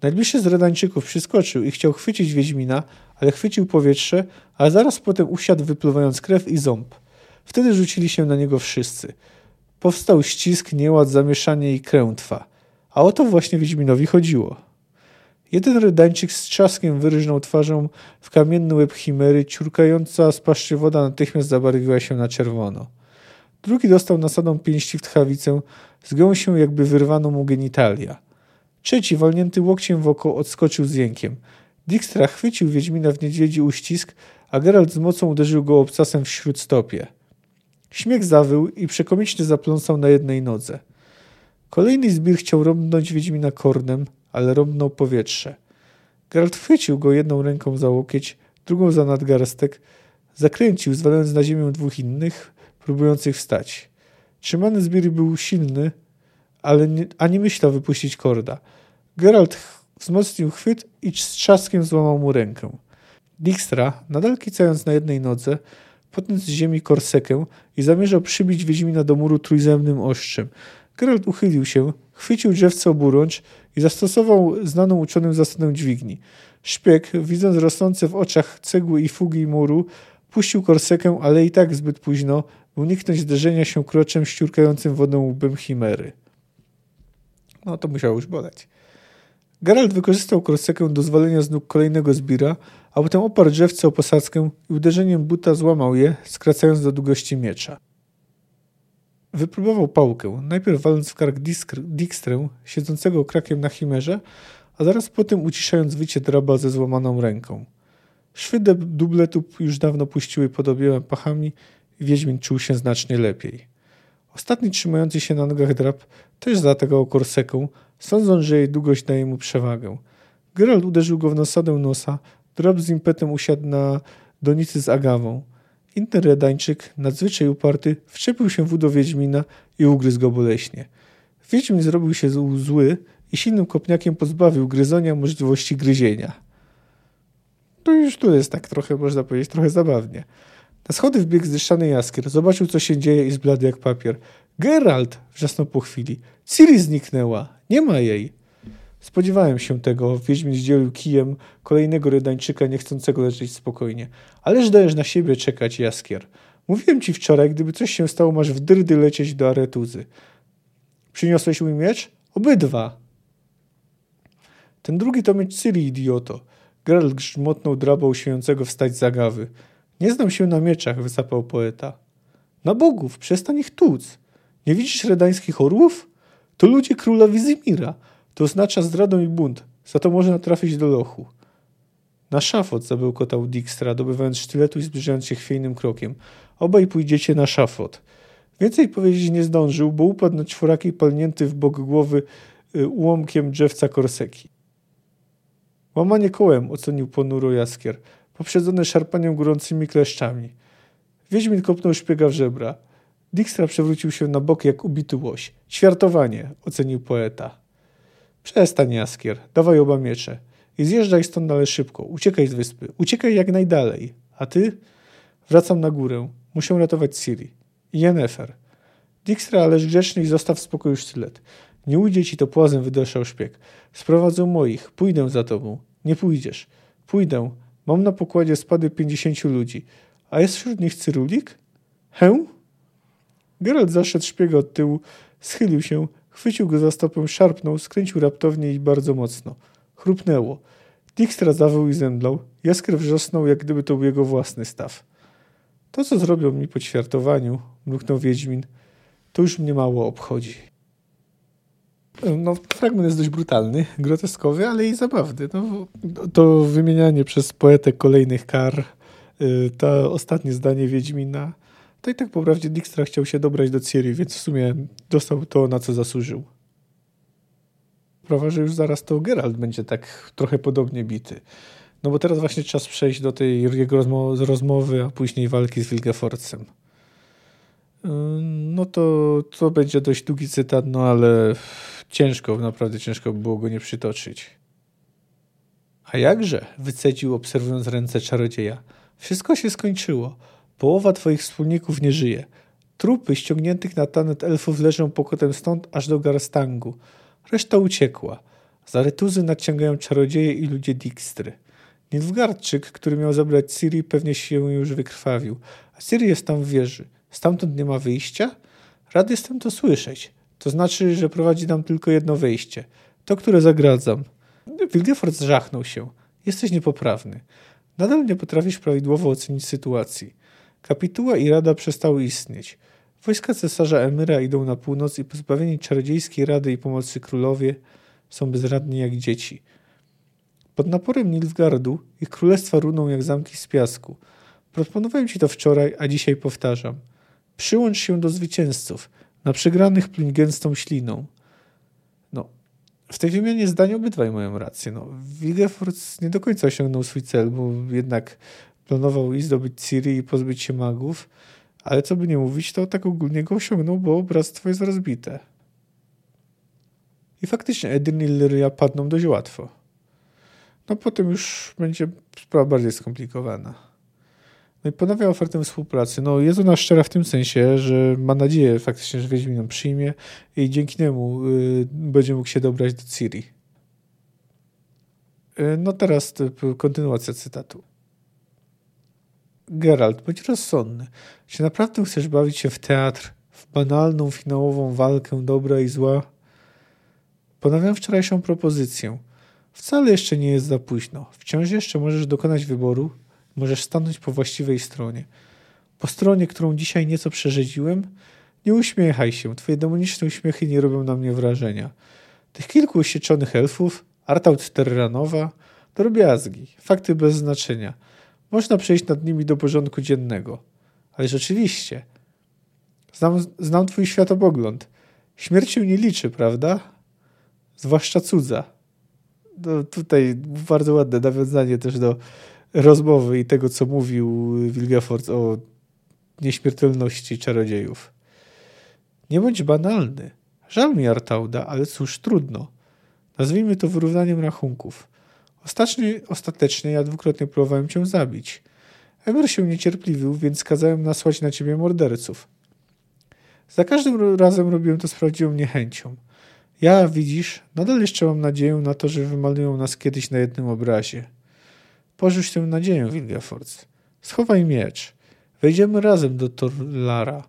Najbliższy z Redańczyków przyskoczył i chciał chwycić Wiedźmina, ale chwycił powietrze, a zaraz potem usiadł, wypluwając krew i ząb. Wtedy rzucili się na niego wszyscy. Powstał ścisk, nieład, zamieszanie i krętwa. A o to właśnie Wiedźminowi chodziło. Jeden Redańczyk z trzaskiem wyrżnął twarzą w kamienny łeb chimery, ciurkająca z paszczy woda natychmiast zabarwiła się na czerwono. Drugi dostał nasadą pięści w tchawicę, zgiął się, jakby wyrwano mu genitalia. Trzeci, walnięty łokciem w oko, odskoczył z jękiem. Dijkstra chwycił Wiedźmina w niedźwiedzi uścisk, a Geralt z mocą uderzył go obcasem w śródstopie. Śmiech zawył i przekomicznie zapląsał na jednej nodze. Kolejny zbir chciał rąbnąć Wiedźmina kornem, ale rąbnął powietrze. Geralt chwycił go jedną ręką za łokieć, drugą za nadgarstek, zakręcił, zwalając na ziemię dwóch innych, próbujących wstać. Trzymany zbir był silny, ale ani myślał wypuścić korda. Geralt wzmocnił chwyt i z trzaskiem złamał mu rękę. Dijkstra, nadal kicając na jednej nodze, podniósł z ziemi korsekę i zamierzał przybić Wiedźmina do muru trójzębnym ostrzem. Geralt uchylił się, chwycił drzewce oburącz i zastosował znaną uczonym zasadę dźwigni. Szpieg, widząc rosnące w oczach cegły i fugi muru, puścił korsekę, ale i tak zbyt późno, uniknąć zderzenia się kroczem ściurkającym wodą łbem chimery. No to musiało już boleć. Geralt wykorzystał korsekę do zwalenia z nóg kolejnego zbira, a potem oparł drzewce o posadzkę i uderzeniem buta złamał je, skracając do długości miecza. Wypróbował pałkę, najpierw waląc w kark Dijkstrę, siedzącego krakiem na chimerze, a zaraz potem uciszając wycie draba ze złamaną ręką. Szwy dubletu już dawno puściły pod obiema pachami i Wiedźmin czuł się znacznie lepiej. Ostatni trzymający się na nogach drab też zaatakował korseką, sądząc, że jej długość daje mu przewagę. Geralt uderzył go w nasadę nosa, drab z impetem usiadł na donicy z agawą. Inny Redańczyk, nadzwyczaj uparty, wczepił się w udo Wiedźmina i ugryzł go boleśnie. Wiedźmin zrobił się zły i silnym kopniakiem pozbawił gryzonia możliwości gryzienia. To już tu jest tak trochę, można powiedzieć, trochę zabawnie. Na schody wbiegł zdyszany Jaskier. Zobaczył, co się dzieje i zbladł jak papier. Geralt! Wrzasnął po chwili. Ciri zniknęła. Nie ma jej. Spodziewałem się tego. Wiedźmin zdzielił kijem kolejnego Redańczyka, nie chcącego leżeć spokojnie. Ależ dajesz na siebie czekać, Jaskier. Mówiłem ci wczoraj, gdyby coś się stało, masz w dyrdy lecieć do Aretuzy. Przyniosłeś mi miecz? Obydwa. Ten drugi to miecz Ciri, idioto. Geralt grzmotnął draba usiłującego wstać z agawy. Nie znam się na mieczach, wysapał poeta. Na bogów, przestań ich tłuc. Nie widzisz redańskich orłów? To ludzie króla Wizimira. To oznacza zdradę i bunt. Za to można trafić do lochu. Na szafot, zabełkotał Dijkstra, dobywając sztyletu i zbliżając się chwiejnym krokiem. Obaj pójdziecie na szafot. Więcej powiedzieć nie zdążył, bo upadł na czworaki palnięty w bok głowy ułomkiem drzewca korseki. Łamanie kołem, ocenił ponuro Jaskier, poprzedzone szarpaniem gorącymi kleszczami. Wiedźmin kopnął szpiega w żebra. Dijkstra przewrócił się na bok jak ubity łoś. Ćwiartowanie, ocenił poeta. Przestań, Jaskier, dawaj oba miecze. I zjeżdżaj stąd, ale szybko. Uciekaj z wyspy. Uciekaj jak najdalej. A ty? Wracam na górę. Muszę ratować Ciri. I Yennefer. Dijkstra, lecz grzeczny i zostaw w spokoju sztylet. Nie ujdzie ci to płazem, wydeszał szpieg. Sprowadzę moich. Pójdę za tobą. Nie pójdziesz. Pójdę. Mam na pokładzie spady 50 ludzi. A jest wśród nich Cyrulik? Hę? Geralt zaszedł szpiega od tyłu, schylił się, chwycił go za stopę, szarpnął, skręcił raptownie i bardzo mocno. Chrupnęło. Dijkstra zawył i zemdlał. Jaskier wrzasnął, jak gdyby to był jego własny staw. To, co zrobią mi po ćwiartowaniu, mruknął Wiedźmin, to już mnie mało obchodzi. No, fragment jest dość brutalny, groteskowy, ale i zabawny. No, to wymienianie przez poetę kolejnych kar, to ostatnie zdanie Wiedźmina. To i tak po prawdzie Dijkstra chciał się dobrać do Ciri, więc w sumie dostał to, na co zasłużył. Prawa, że już zaraz to Geralt będzie tak trochę podobnie bity. No bo teraz właśnie czas przejść do tej jego rozmowy, a później walki z Vilgefortzem. No to będzie dość długi cytat, no ale ciężko, naprawdę ciężko było go nie przytoczyć. A jakże? Wycedził, obserwując ręce czarodzieja. Wszystko się skończyło. Połowa twoich wspólników nie żyje. Trupy ściągniętych na Tannet elfów leżą pokotem stąd aż do Garstangu. Reszta uciekła. Za retuzy nadciągają czarodzieje i ludzie Dijkstry. Nilfgaardczyk, który miał zabrać Ciri, pewnie się już wykrwawił. A Ciri jest tam w wieży. Stamtąd nie ma wyjścia? Rad jestem to słyszeć. To znaczy, że prowadzi nam tylko jedno wejście. To, które zagradzam. Vilgefortz żachnął się. Jesteś niepoprawny. Nadal nie potrafisz prawidłowo ocenić sytuacji. Kapituła i rada przestały istnieć. Wojska cesarza Emhyra idą na północ i pozbawieni czarodziejskiej rady i pomocy królowie są bezradni jak dzieci. Pod naporem Nilfgaardu ich królestwa runą jak zamki z piasku. Proponowałem ci to wczoraj, a dzisiaj powtarzam. Przyłącz się do zwycięzców. Na przegranych pluń gęstą śliną. No, w tej wymianie zdań obydwaj mają rację. No, Vilgefortz nie do końca osiągnął swój cel, bo jednak planował i zdobyć Ciri i pozbyć się magów. Ale co by nie mówić, to tak ogólnie go osiągnął, bo bractwo jest rozbite. I faktycznie Edirne i Lyria padną dość łatwo. No potem już będzie sprawa bardziej skomplikowana. No i ponawia ofertę współpracy. No jest ona szczera w tym sensie, że ma nadzieję faktycznie, że Wiedźmin ją przyjmie i dzięki niemu będzie mógł się dobrać do Ciri. No teraz kontynuacja cytatu. Geralt, bądź rozsądny. Czy naprawdę chcesz bawić się w teatr, w banalną, finałową walkę dobra i zła? Ponawiam wczorajszą propozycję. Wcale jeszcze nie jest za późno. Wciąż jeszcze możesz dokonać wyboru. Możesz stanąć po właściwej stronie. Po stronie, którą dzisiaj nieco przerzedziłem? Nie uśmiechaj się. Twoje demoniczne uśmiechy nie robią na mnie wrażenia. Tych kilku usieczonych elfów, Artaud Terranova, drobiazgi, fakty bez znaczenia. Można przejść nad nimi do porządku dziennego. Ale rzeczywiście. Znam twój światopogląd. Śmierć się nie liczy, prawda? Zwłaszcza cudza. No, tutaj bardzo ładne nawiązanie też do rozmowy i tego, co mówił Vilgefortz o nieśmiertelności czarodziejów. Nie bądź banalny. Żal mi Artauda, ale cóż, trudno. Nazwijmy to wyrównaniem rachunków. Ostatecznie ja dwukrotnie próbowałem cię zabić. Emhyr się niecierpliwił, więc kazałem nasłać na ciebie morderców. Za każdym razem robiłem to z prawdziwą niechęcią. Ja, widzisz, nadal jeszcze mam nadzieję na to, że wymalują nas kiedyś na jednym obrazie. Porzuć tę nadzieję, Vilgefortz. Schowaj miecz. Wejdziemy razem do Torlara.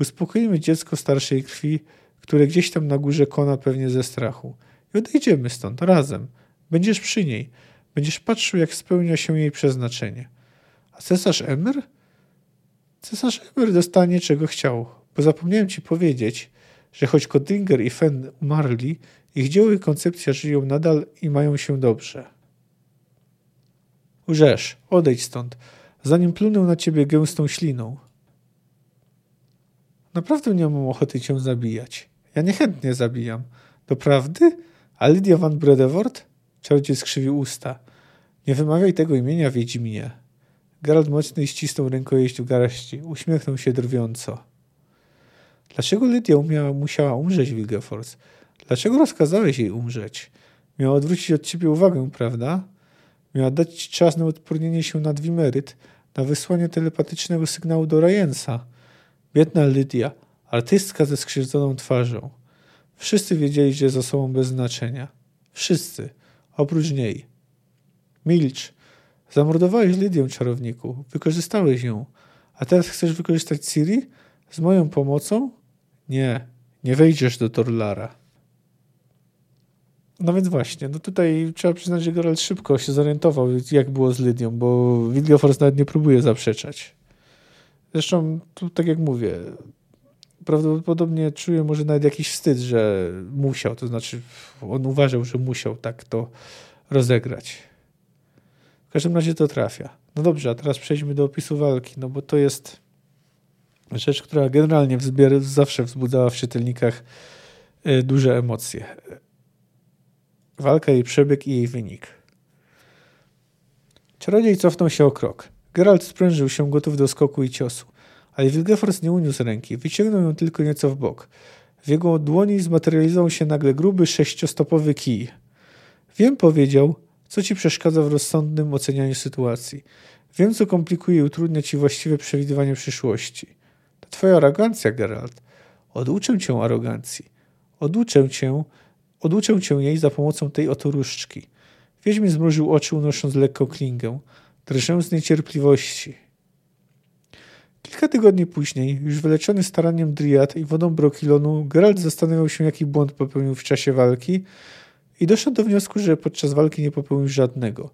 Uspokoimy dziecko starszej krwi, które gdzieś tam na górze kona pewnie ze strachu. I odejdziemy stąd, razem. Będziesz przy niej. Będziesz patrzył, jak spełnia się jej przeznaczenie. A cesarz Emhyr? Cesarz Emhyr dostanie, czego chciał. Bo zapomniałem ci powiedzieć, że choć Kodringer i Fen umarli, ich dzieło i koncepcja żyją nadal i mają się dobrze. Urzesz, odejdź stąd, zanim plunę na ciebie gęstą śliną. Naprawdę nie mam ochoty cię zabijać. Ja niechętnie zabijam. Doprawdy? A Lydia van Bredewort? Czarodziej skrzywił usta. Nie wymawiaj tego imienia, Wiedźminie. Geralt mocno ścisnął rękojeść w garści. Uśmiechnął się drwiąco. Dlaczego Lydia musiała umrzeć, Vilgefortz? Dlaczego rozkazałeś jej umrzeć? Miała odwrócić od ciebie uwagę, prawda? Miała dać ci czas na odpornienie się na Wimeryt, na wysłanie telepatycznego sygnału do Rajensa. Biedna Lydia, artystka ze skrzywdzoną twarzą. Wszyscy wiedzieli, że jest osobą bez znaczenia. Wszyscy, oprócz niej. Milcz. Zamordowałeś Lydię, czarowniku. Wykorzystałeś ją. A teraz chcesz wykorzystać Ciri? Z moją pomocą? Nie. Nie wejdziesz do Torlara. No więc właśnie. No tutaj trzeba przyznać, że Geralt szybko się zorientował, jak było z Lydią, bo Vilgefortz nawet nie próbuje zaprzeczać. Zresztą, tu tak jak mówię, prawdopodobnie czuje może nawet jakiś wstyd, że musiał, to znaczy on uważał, że musiał tak to rozegrać. W każdym razie to trafia. No dobrze, a teraz przejdźmy do opisu walki, no bo to jest rzecz, która generalnie zawsze wzbudzała w czytelnikach duże emocje. Walka, jej przebieg i jej wynik. Czarodziej cofnął się o krok. Geralt sprężył się, gotów do skoku i ciosu, ale Vilgefortz nie uniósł ręki, wyciągnął ją tylko nieco w bok. W jego dłoni zmaterializował się nagle gruby, sześciostopowy kij. Wiem, powiedział, co ci przeszkadza w rozsądnym ocenianiu sytuacji. Wiem, co komplikuje i utrudnia ci właściwe przewidywanie przyszłości. To twoja arogancja, Geralt. Oduczę cię arogancji. Oduczę cię jej za pomocą tej oto różdżki. Wiedźmin zmrużył oczy, unosząc lekko klingę. Drżę z niecierpliwości. Kilka tygodni później, już wyleczony staraniem Driad i wodą Brokilonu, Geralt zastanawiał się, jaki błąd popełnił w czasie walki i doszedł do wniosku, że podczas walki nie popełnił żadnego.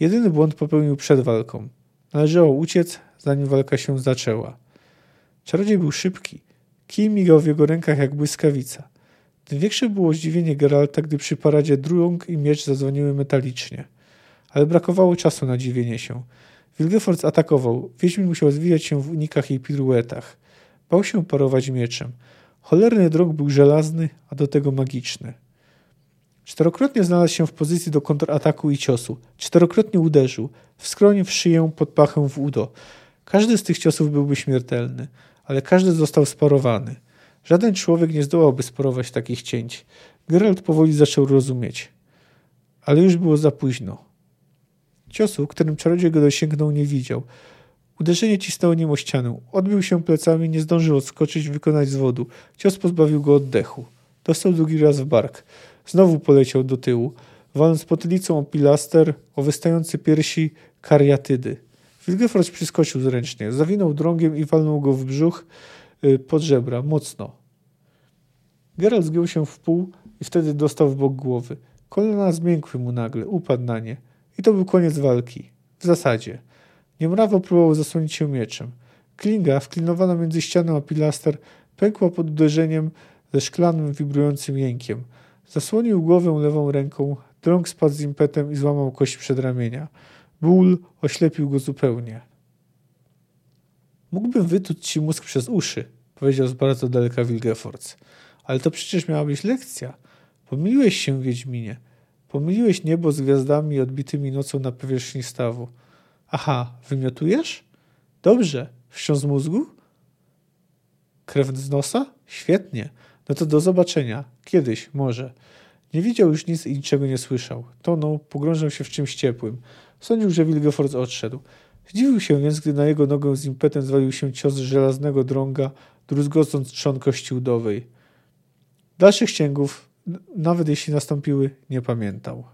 Jedyny błąd popełnił przed walką. Należało uciec, zanim walka się zaczęła. Czarodziej był szybki. Kij migał w jego rękach jak błyskawica. Tym większe było zdziwienie Geralta, gdy przy paradzie drąg i miecz zadzwoniły metalicznie. Ale brakowało czasu na dziwienie się. Vilgefortz atakował. Wiedźmin musiał zwijać się w unikach i piruetach. Bał się parować mieczem. Cholerny drąg był żelazny, a do tego magiczny. Czterokrotnie znalazł się w pozycji do kontrataku i ciosu. Czterokrotnie uderzył. W skroń, w szyję, pod pachę, w udo. Każdy z tych ciosów byłby śmiertelny, ale każdy został sparowany. Żaden człowiek nie zdołałby sparować takich cięć. Geralt powoli zaczął rozumieć. Ale już było za późno. Ciosu, którym czarodziej go dosięgnął, nie widział. Uderzenie cisnęło nim o ścianę. Odbił się plecami, nie zdążył odskoczyć, wykonać zwodu. Cios pozbawił go oddechu. Dostał drugi raz w bark. Znowu poleciał do tyłu, waląc potylicą o pilaster, o wystające piersi kariatydy. Vilgefortz przyskoczył zręcznie. Zawinął drągiem i walnął go w brzuch pod żebra, mocno. Geralt zgiął się w pół i wtedy dostał w bok głowy. Kolana zmiękły mu nagle, upadł na nie. I to był koniec walki. W zasadzie. Niemrawo próbował zasłonić się mieczem. Klinga, wklinowana między ścianą a pilaster, pękła pod uderzeniem ze szklanym, wibrującym jękiem. Zasłonił głowę lewą ręką, drąg spadł z impetem i złamał kość przedramienia. Ból oślepił go zupełnie. Mógłbym wytuć ci mózg przez uszy, powiedział z bardzo daleka Vilgefortz. Ale to przecież miała być lekcja. Pomyliłeś się, Wiedźminie. Pomyliłeś niebo z gwiazdami odbitymi nocą na powierzchni stawu. Aha, wymiotujesz? Dobrze. Wstrząs mózgu? Krew z nosa? Świetnie. No to do zobaczenia. Kiedyś, może. Nie widział już nic i niczego nie słyszał. Tonął, pogrążał się w czymś ciepłym. Sądził, że Vilgefortz odszedł. Zdziwił się więc, gdy na jego nogę z impetem zwalił się cios żelaznego drąga, druzgocąc trzon kości udowej. Dalszych cięgów, nawet jeśli nastąpiły, nie pamiętał.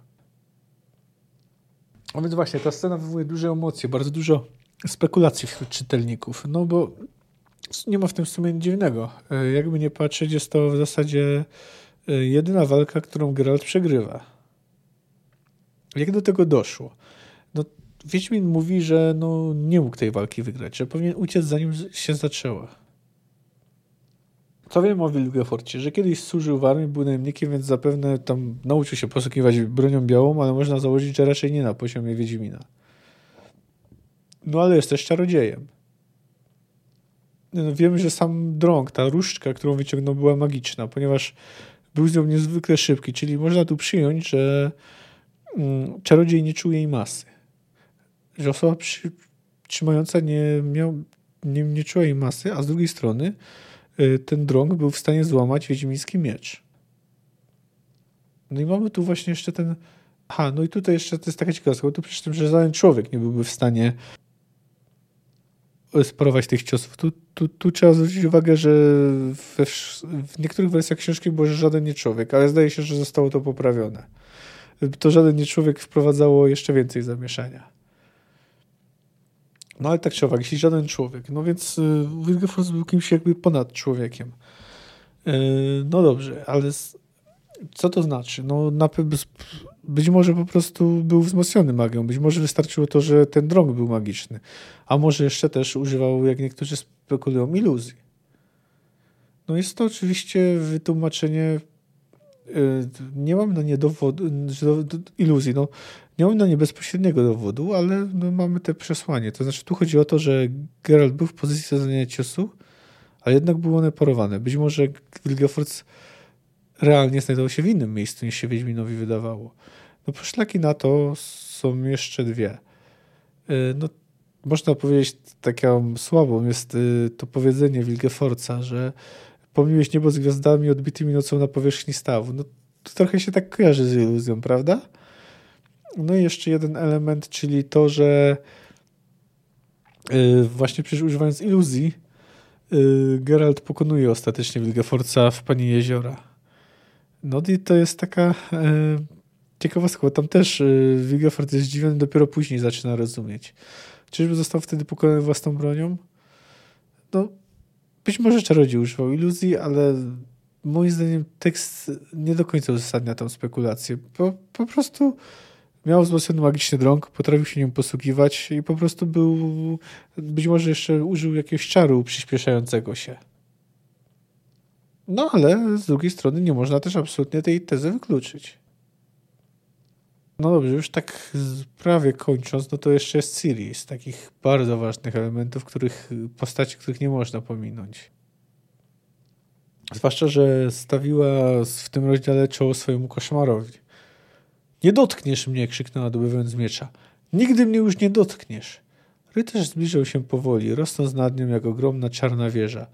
A więc właśnie, ta scena wywołuje duże emocje, bardzo dużo spekulacji wśród czytelników, no bo nie ma w tym w sumie nic dziwnego. Jakby nie patrzeć, jest to w zasadzie jedyna walka, którą Geralt przegrywa. Jak do tego doszło? No, Wiedźmin mówi, że no, nie mógł tej walki wygrać, że powinien uciec, zanim się zaczęła. Co wiem o Vilgefortzie, że kiedyś służył w armii, był najemnikiem, więc zapewne tam nauczył się posługiwać bronią białą, ale można założyć, że raczej nie na poziomie Wiedźmina. No ale jest też czarodziejem. No, wiemy, że sam drąg, ta różdżka, którą wyciągnął, była magiczna, ponieważ był z nią niezwykle szybki, czyli można tu przyjąć, że czarodziej nie czuł jej masy. Że osoba trzymająca nie czuła jej masy, a z drugiej strony ten drąg był w stanie złamać wiedźmiński miecz. No i mamy tu właśnie jeszcze ten... Aha, no i tutaj jeszcze to jest taka ciekawostka, bo tu przy tym, że żaden człowiek nie byłby w stanie sparować tych ciosów. Tu trzeba zwrócić uwagę, że w niektórych wersjach książki było, że żaden nie człowiek, ale zdaje się, że zostało to poprawione. To żaden nie człowiek wprowadzało jeszcze więcej zamieszania. No ale tak trzeba uwagi, jeśli żaden człowiek. No więc Vilgefortz był kimś jakby ponad człowiekiem. No dobrze, ale co to znaczy? No być może po prostu był wzmocniony magią, być może wystarczyło to, że ten drąg był magiczny, a może jeszcze też używał, jak niektórzy spekulują, iluzji. No jest to oczywiście wytłumaczenie, nie mam na nie dowodu, iluzji, no nie mam na nie bezpośredniego dowodu, ale no, mamy te przesłanie. To znaczy tu chodzi o to, że Geralt był w pozycji zadania ciosu, a jednak były one parowane. Być może Vilgefortz realnie znajdował się w innym miejscu, niż się Wiedźminowi wydawało. No poszlaki na to są jeszcze dwie. No, można powiedzieć, taką słabą jest to powiedzenie Vilgefortza, że pomyliłeś niebo z gwiazdami odbitymi nocą na powierzchni stawu. No to trochę się tak kojarzy z iluzją, prawda? No i jeszcze jeden element, czyli to, że właśnie przecież używając iluzji Geralt pokonuje ostatecznie Vilgefortza w Pani Jeziora. No i to jest taka ciekawostka, bo tam też Vilgefortz jest zdziwiony, dopiero później zaczyna rozumieć. Czyżby został wtedy pokonany własną bronią? No, być może czarodziej używał iluzji, ale moim zdaniem tekst nie do końca uzasadnia tą spekulację. Po prostu miał wzmocniony magiczny drąg, potrafił się nim posługiwać i po prostu był, być może jeszcze użył jakiegoś czaru przyspieszającego się. No ale z drugiej strony nie można też absolutnie tej tezy wykluczyć. No dobrze, już tak prawie kończąc, no to jeszcze jest Ciri z takich bardzo ważnych elementów, postaci, których nie można pominąć. Zwłaszcza, że stawiła w tym rozdziale czoło swojemu koszmarowi. Nie dotkniesz mnie, krzyknęła dobywając miecza. Nigdy mnie już nie dotkniesz. Rycerz zbliżał się powoli, rosnąc nad nią jak ogromna czarna wieża.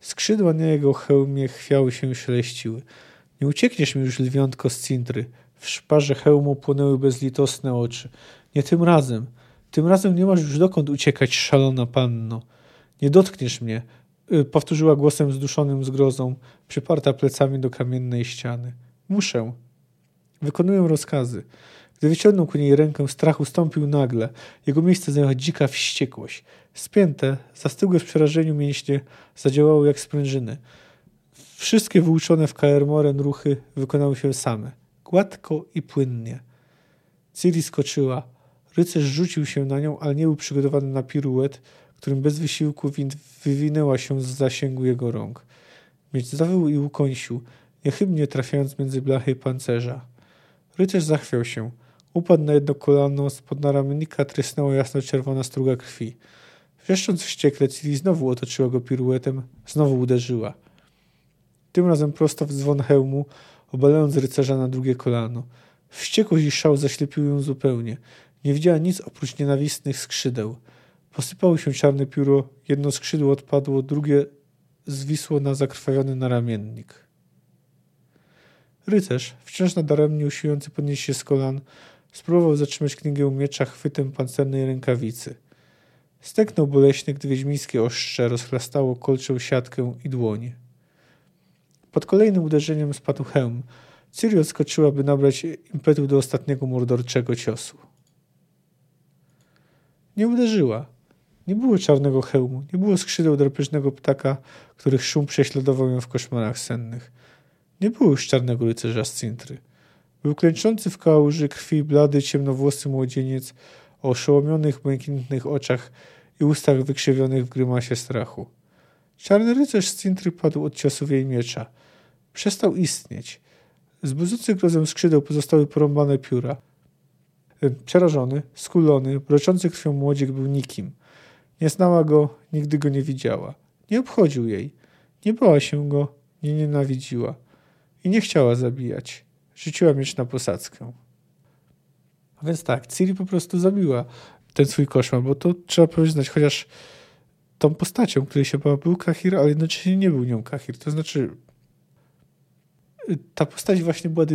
Skrzydła na jego hełmie chwiały się i szeleściły. Nie uciekniesz mi już, lwiątko z Cintry. W szparze hełmu płonęły bezlitosne oczy. Nie tym razem. Tym razem nie masz już dokąd uciekać, szalona panno. Nie dotkniesz mnie, powtórzyła głosem zduszonym zgrozą, przyparta plecami do kamiennej ściany. Muszę. Wykonuję rozkazy. Gdy wyciągnął ku niej rękę, strach ustąpił nagle. Jego miejsce zajęła dzika wściekłość. Spięte, zastygłe w przerażeniu mięśnie zadziałały jak sprężyny. Wszystkie wyuczone w Kaer-Moren ruchy wykonały się same. Gładko i płynnie. Ciri skoczyła. Rycerz rzucił się na nią, ale nie był przygotowany na piruet, którym bez wysiłku wywinęła się z zasięgu jego rąk. Miecz zawył i ukąsił, niechybnie trafiając między blachy pancerza. Rycerz zachwiał się. Upadł na jedno kolano, spod naramiennika trysnęła jasno-czerwona struga krwi. Wrzeszcząc wściekle, Ciri znowu otoczyła go piruetem, znowu uderzyła. Tym razem prosto w dzwon hełmu, obalając rycerza na drugie kolano. Wściekłość i szał zaślepił ją zupełnie. Nie widziała nic oprócz nienawistnych skrzydeł. Posypało się czarne pióro, jedno skrzydło odpadło, drugie zwisło na zakrwawiony naramiennik. Rycerz, wciąż nadaremnie usiłujący podnieść się z kolan, spróbował zatrzymać knigę u miecza chwytem pancernej rękawicy. Steknął boleśnie, gdy wiedźmińskie ostrze rozchlastało kolczą siatkę i dłonie. Pod kolejnym uderzeniem spadł hełm. Ciri odskoczyła, by nabrać impetu do ostatniego morderczego ciosu. Nie uderzyła. Nie było czarnego hełmu, nie było skrzydeł drapieżnego ptaka, których szum prześladował ją w koszmarach sennych. Nie było już czarnego rycerza z Cintry. Był klęczący w kałuży krwi blady, ciemnowłosy młodzieniec o oszołomionych, błękitnych oczach i ustach wykrzywionych w grymasie strachu. Czarny rycerz z Cintry padł od ciosów jej miecza. Przestał istnieć. Z budzących grozem skrzydeł pozostały porąbane pióra. Przerażony, skulony, broczący krwią młodziek był nikim. Nie znała go, nigdy go nie widziała. Nie obchodził jej. Nie bała się go, nie nienawidziła. I nie chciała zabijać. Rzuciła miecz na posadzkę. A więc tak, Ciri po prostu zabiła ten swój koszmar, bo to trzeba przyznać, chociaż tą postacią, której się bała, był Kahir, ale jednocześnie nie był nią Kahir. To znaczy, ta postać właśnie była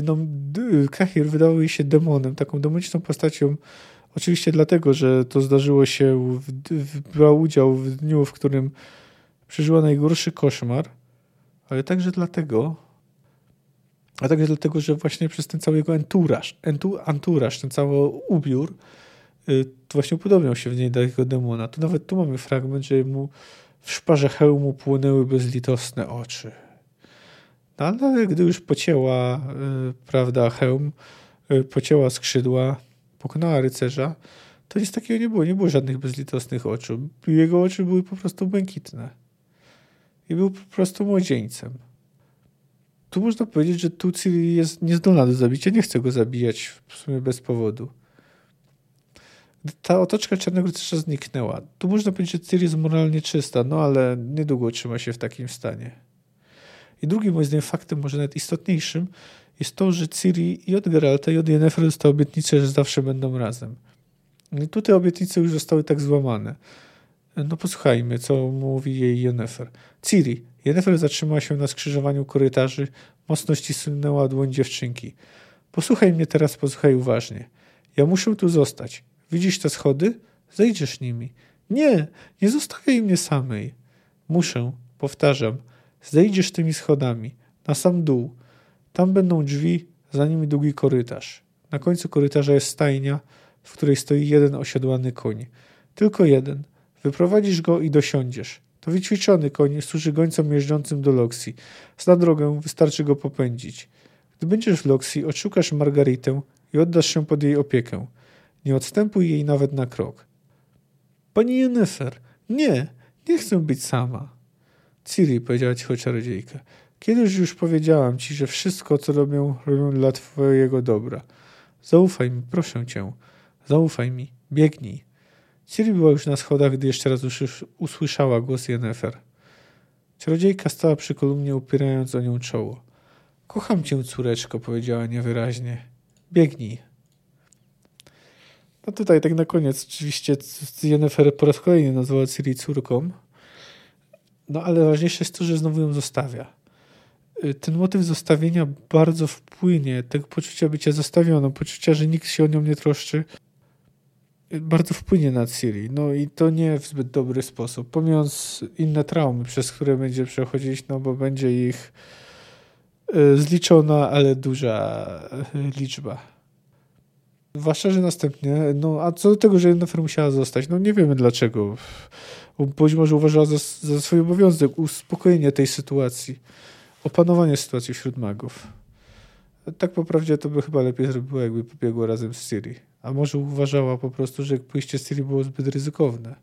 Kahir wydawał jej się demonem, taką demoniczną postacią. Oczywiście dlatego, że to zdarzyło się, brała udział w dniu, w którym przeżyła najgorszy koszmar, ale także dlatego, że właśnie przez ten cały jego anturaż, ten cały ubiór właśnie upodobniał się w niej do jego demona. Tu nawet mamy fragment, że mu w szparze hełmu płonęły bezlitosne oczy. No, ale gdy już pocięła hełm, pocięła skrzydła, pokonała rycerza, to nic takiego nie było. Nie było żadnych bezlitosnych oczu. Jego oczy były po prostu błękitne. I był po prostu młodzieńcem. Tu można powiedzieć, że Ciri jest niezdolna do zabicia. Nie chce go zabijać w sumie bez powodu. Gdy ta otoczka czarnego rycerza zniknęła, tu można powiedzieć, że Ciri jest moralnie czysta, no ale niedługo trzyma się w takim stanie. I drugim moim zdaniem faktem, może nawet istotniejszym, jest to, że Ciri i od Geralta, i od Yennefer dostała obietnicę, że zawsze będą razem. I tu te obietnice już zostały tak złamane. No posłuchajmy, co mówi jej Yennefer. Ciri. Yennefer zatrzymała się na skrzyżowaniu korytarzy, mocno ścisnęła dłoń dziewczynki. Posłuchaj mnie teraz, posłuchaj uważnie. Ja muszę tu zostać. Widzisz te schody? Zejdziesz nimi. Nie, nie zostawiaj mnie samej. Muszę, powtarzam. Zejdziesz tymi schodami, na sam dół. Tam będą drzwi, za nimi długi korytarz. Na końcu korytarza jest stajnia, w której stoi jeden osiodłany koń. Tylko jeden. Wyprowadzisz go i dosiądziesz. To wyćwiczony koń, służy gońcom jeżdżącym do Loksji. Zna drogę, wystarczy go popędzić. Gdy będziesz w Loksji, odszukasz Margaritę i oddasz się pod jej opiekę. Nie odstępuj jej nawet na krok. Pani Yennefer, nie chcę być sama. Ciri, powiedziała cicho czarodziejka. Kiedyś już powiedziałam ci, że wszystko, co robią dla twojego dobra. Zaufaj mi, proszę cię. Zaufaj mi, biegnij. Ciri była już na schodach, gdy jeszcze raz usłyszała głos Yennefer. Czarodziejka stała przy kolumnie, upierając o nią czoło. Kocham cię, córeczko, powiedziała niewyraźnie. Biegnij. No tutaj tak na koniec oczywiście Yennefer po raz kolejny nazwała Ciri córką. No ale ważniejsze jest to, że znowu ją zostawia. Ten motyw zostawienia bardzo wpłynie, tego poczucia bycia zostawioną, poczucia, że nikt się o nią nie troszczy, bardzo wpłynie na Ciri. No i to nie w zbyt dobry sposób. Pomijając inne traumy, przez które będzie przechodzić, no bo będzie ich zliczona, ale duża liczba. Zwłaszcza, że następnie, no a co do tego, że Yennefer musiała zostać, no nie wiemy dlaczego. Być może uważała za swój obowiązek uspokojenie tej sytuacji, opanowanie sytuacji wśród magów. Tak po prawdzie to by chyba lepiej zrobiła, jakby pobiegła razem z Ciri. A może uważała po prostu, że pójście z Ciri było zbyt ryzykowne.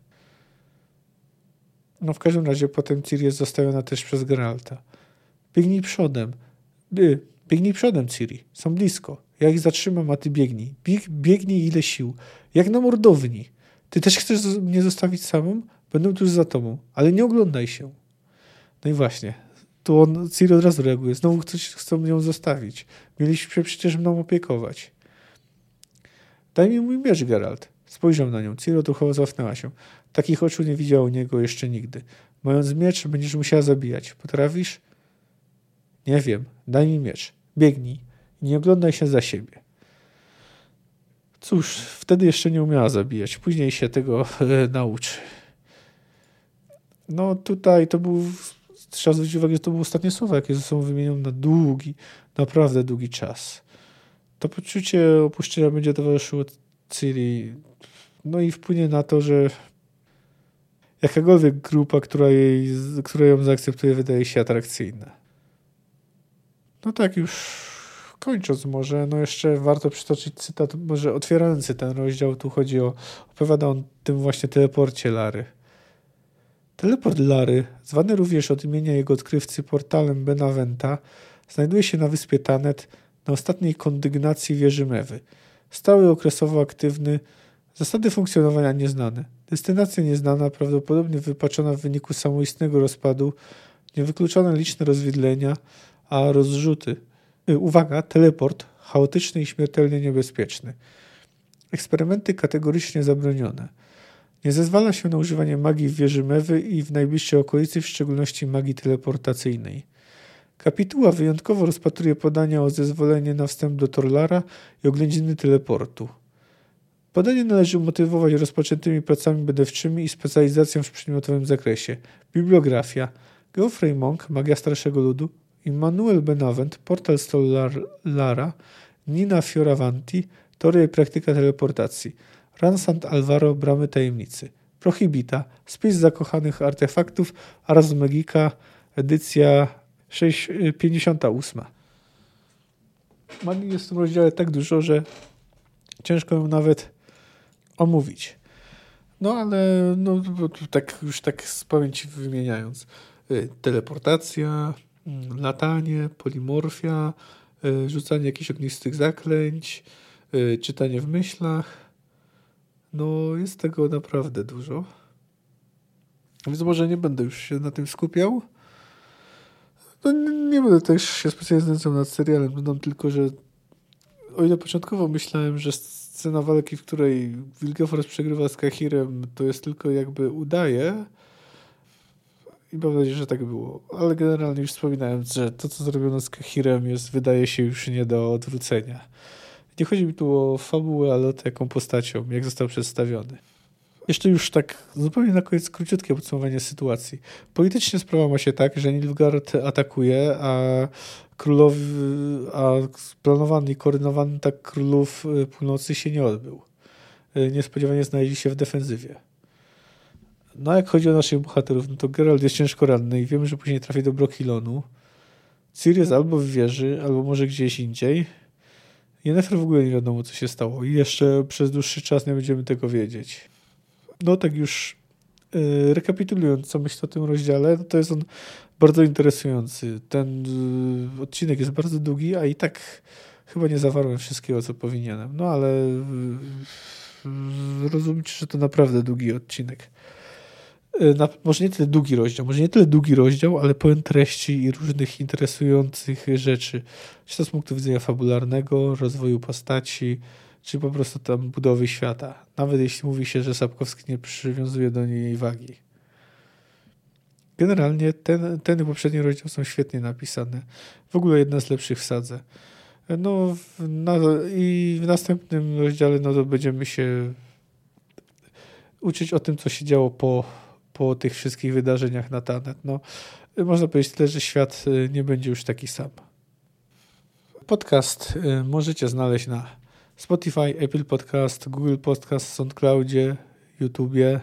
No w każdym razie potem Ciri jest zostawiona też przez Geralta. Biegnij przodem, Ciri. Są blisko. Ja ich zatrzymam, a ty biegnij. Biegnij ile sił. Jak na mordowni. Ty też chcesz mnie zostawić samą? Będę tuż za tobą, ale nie oglądaj się. No i właśnie. Tu Ciri od razu reaguje. Znowu chcą ją zostawić. Mieliśmy się przecież mną opiekować. Daj mi mój miecz, Geralt. Spojrzał na nią. Ciri odruchowo cofnęła się. Takich oczu nie widział u niego jeszcze nigdy. Mając miecz, będziesz musiała zabijać. Potrafisz? Nie wiem. Daj mi miecz. Biegnij. Nie oglądaj się za siebie. Cóż, wtedy jeszcze nie umiała zabijać. Później się tego nauczy. No tutaj to był... Trzeba zwrócić uwagę, że to były ostatnie słowa, jakie ze sobą wymienią na długi, naprawdę długi czas. To poczucie opuszczenia będzie towarzyszyło Ciri. No i wpłynie na to, że jakakolwiek grupa, która ją zaakceptuje, wydaje się atrakcyjna. No tak już... Kończąc może, no jeszcze warto przytoczyć cytat, może otwierający ten rozdział, tu chodzi o opowiada on tym właśnie teleporcie Lary. Teleport Lary, zwany również od imienia jego odkrywcy portalem Benaventa, znajduje się na wyspie Tannet, na ostatniej kondygnacji wieży Mewy. Stały okresowo aktywny, zasady funkcjonowania nieznane. Destynacja nieznana, prawdopodobnie wypaczona w wyniku samoistnego rozpadu, niewykluczone liczne rozwidlenia, a rozrzuty. Uwaga, teleport chaotyczny i śmiertelnie niebezpieczny. Eksperymenty kategorycznie zabronione. Nie zezwala się na używanie magii w wieży Mewy i w najbliższej okolicy, w szczególności magii teleportacyjnej. Kapituła wyjątkowo rozpatruje podania o zezwolenie na wstęp do Torlara i oględziny teleportu. Podanie należy umotywować rozpoczętymi pracami badawczymi i specjalizacją w przedmiotowym zakresie. Bibliografia. Geoffrey Monk, Magia Starszego Ludu, Immanuel Benavent, Portal z Lara, Nina Fioravanti, Teoria i praktyka teleportacji, Ransant Alvaro, Bramy Tajemnicy, Prohibita, Spis zakochanych artefaktów, Ars Magica, edycja 58. Magii jest w tym rozdziale tak dużo, że ciężko ją nawet omówić. No ale no, tak, już tak z pamięci wymieniając. Teleportacja, latanie, polimorfia, rzucanie jakichś ognistych zaklęć, czytanie w myślach. No jest tego naprawdę dużo. Więc może nie będę już się na tym skupiał. No, nie będę też się specjalnie znęcał nad serialem. Dodam tylko, że o ile początkowo myślałem, że scena walki, w której Vilgefortz przegrywa z Kahirem, to jest tylko jakby udaje. I mam nadzieję, że tak było. Ale generalnie już wspominałem, że to, co zrobiono z Kahirem, jest, wydaje się, już nie do odwrócenia. Nie chodzi mi tu o fabułę, ale o to, jaką postacią, jak został przedstawiony. Jeszcze już tak zupełnie na koniec króciutkie podsumowanie sytuacji. Politycznie sprawa ma się tak, że Nilfgaard atakuje, a planowany i koordynowany atak królów północy się nie odbył. Niespodziewanie znaleźli się w defensywie. No a jak chodzi o naszych bohaterów, no to Geralt jest ciężko ranny i wiemy, że później trafi do Brokilonu. Ciri jest albo w wieży, albo może gdzieś indziej. Yennefer w ogóle nie wiadomo, co się stało i jeszcze przez dłuższy czas nie będziemy tego wiedzieć. No tak już rekapitulując, co myślę o tym rozdziale, no to jest on bardzo interesujący. Ten odcinek jest bardzo długi, a i tak chyba nie zawarłem wszystkiego, co powinienem. No ale rozumiecie, że to naprawdę długi odcinek. Może nie tyle długi rozdział, ale pełen treści i różnych interesujących rzeczy. Czy to z punktu widzenia fabularnego, rozwoju postaci, czy po prostu tam budowy świata. Nawet jeśli mówi się, że Sapkowski nie przywiązuje do niej wagi. Generalnie ten i poprzedni rozdział są świetnie napisane. W ogóle jedna z lepszych w sadze. No i w następnym rozdziale no to będziemy się uczyć o tym, co się działo po tych wszystkich wydarzeniach na Tannet. No, można powiedzieć tyle, że świat nie będzie już taki sam. Podcast możecie znaleźć na Spotify, Apple Podcast, Google Podcast, SoundCloudzie, YouTubie.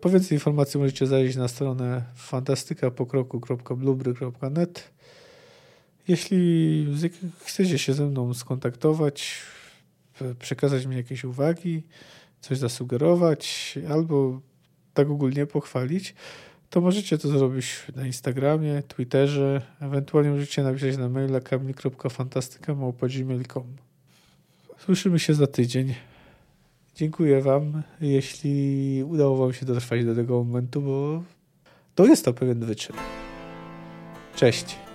Po więcej informacji możecie zajrzeć na stronę fantastykapokroku.blubry.net. Jeśli chcecie się ze mną skontaktować, przekazać mi jakieś uwagi, coś zasugerować albo tak ogólnie pochwalić, to możecie to zrobić na Instagramie, Twitterze, ewentualnie możecie napisać na maila kamil.fantastyka@gmail.com. Słyszymy się za tydzień. Dziękuję wam, jeśli udało wam się dotrwać do tego momentu, bo to jest to pewien wyczyn. Cześć.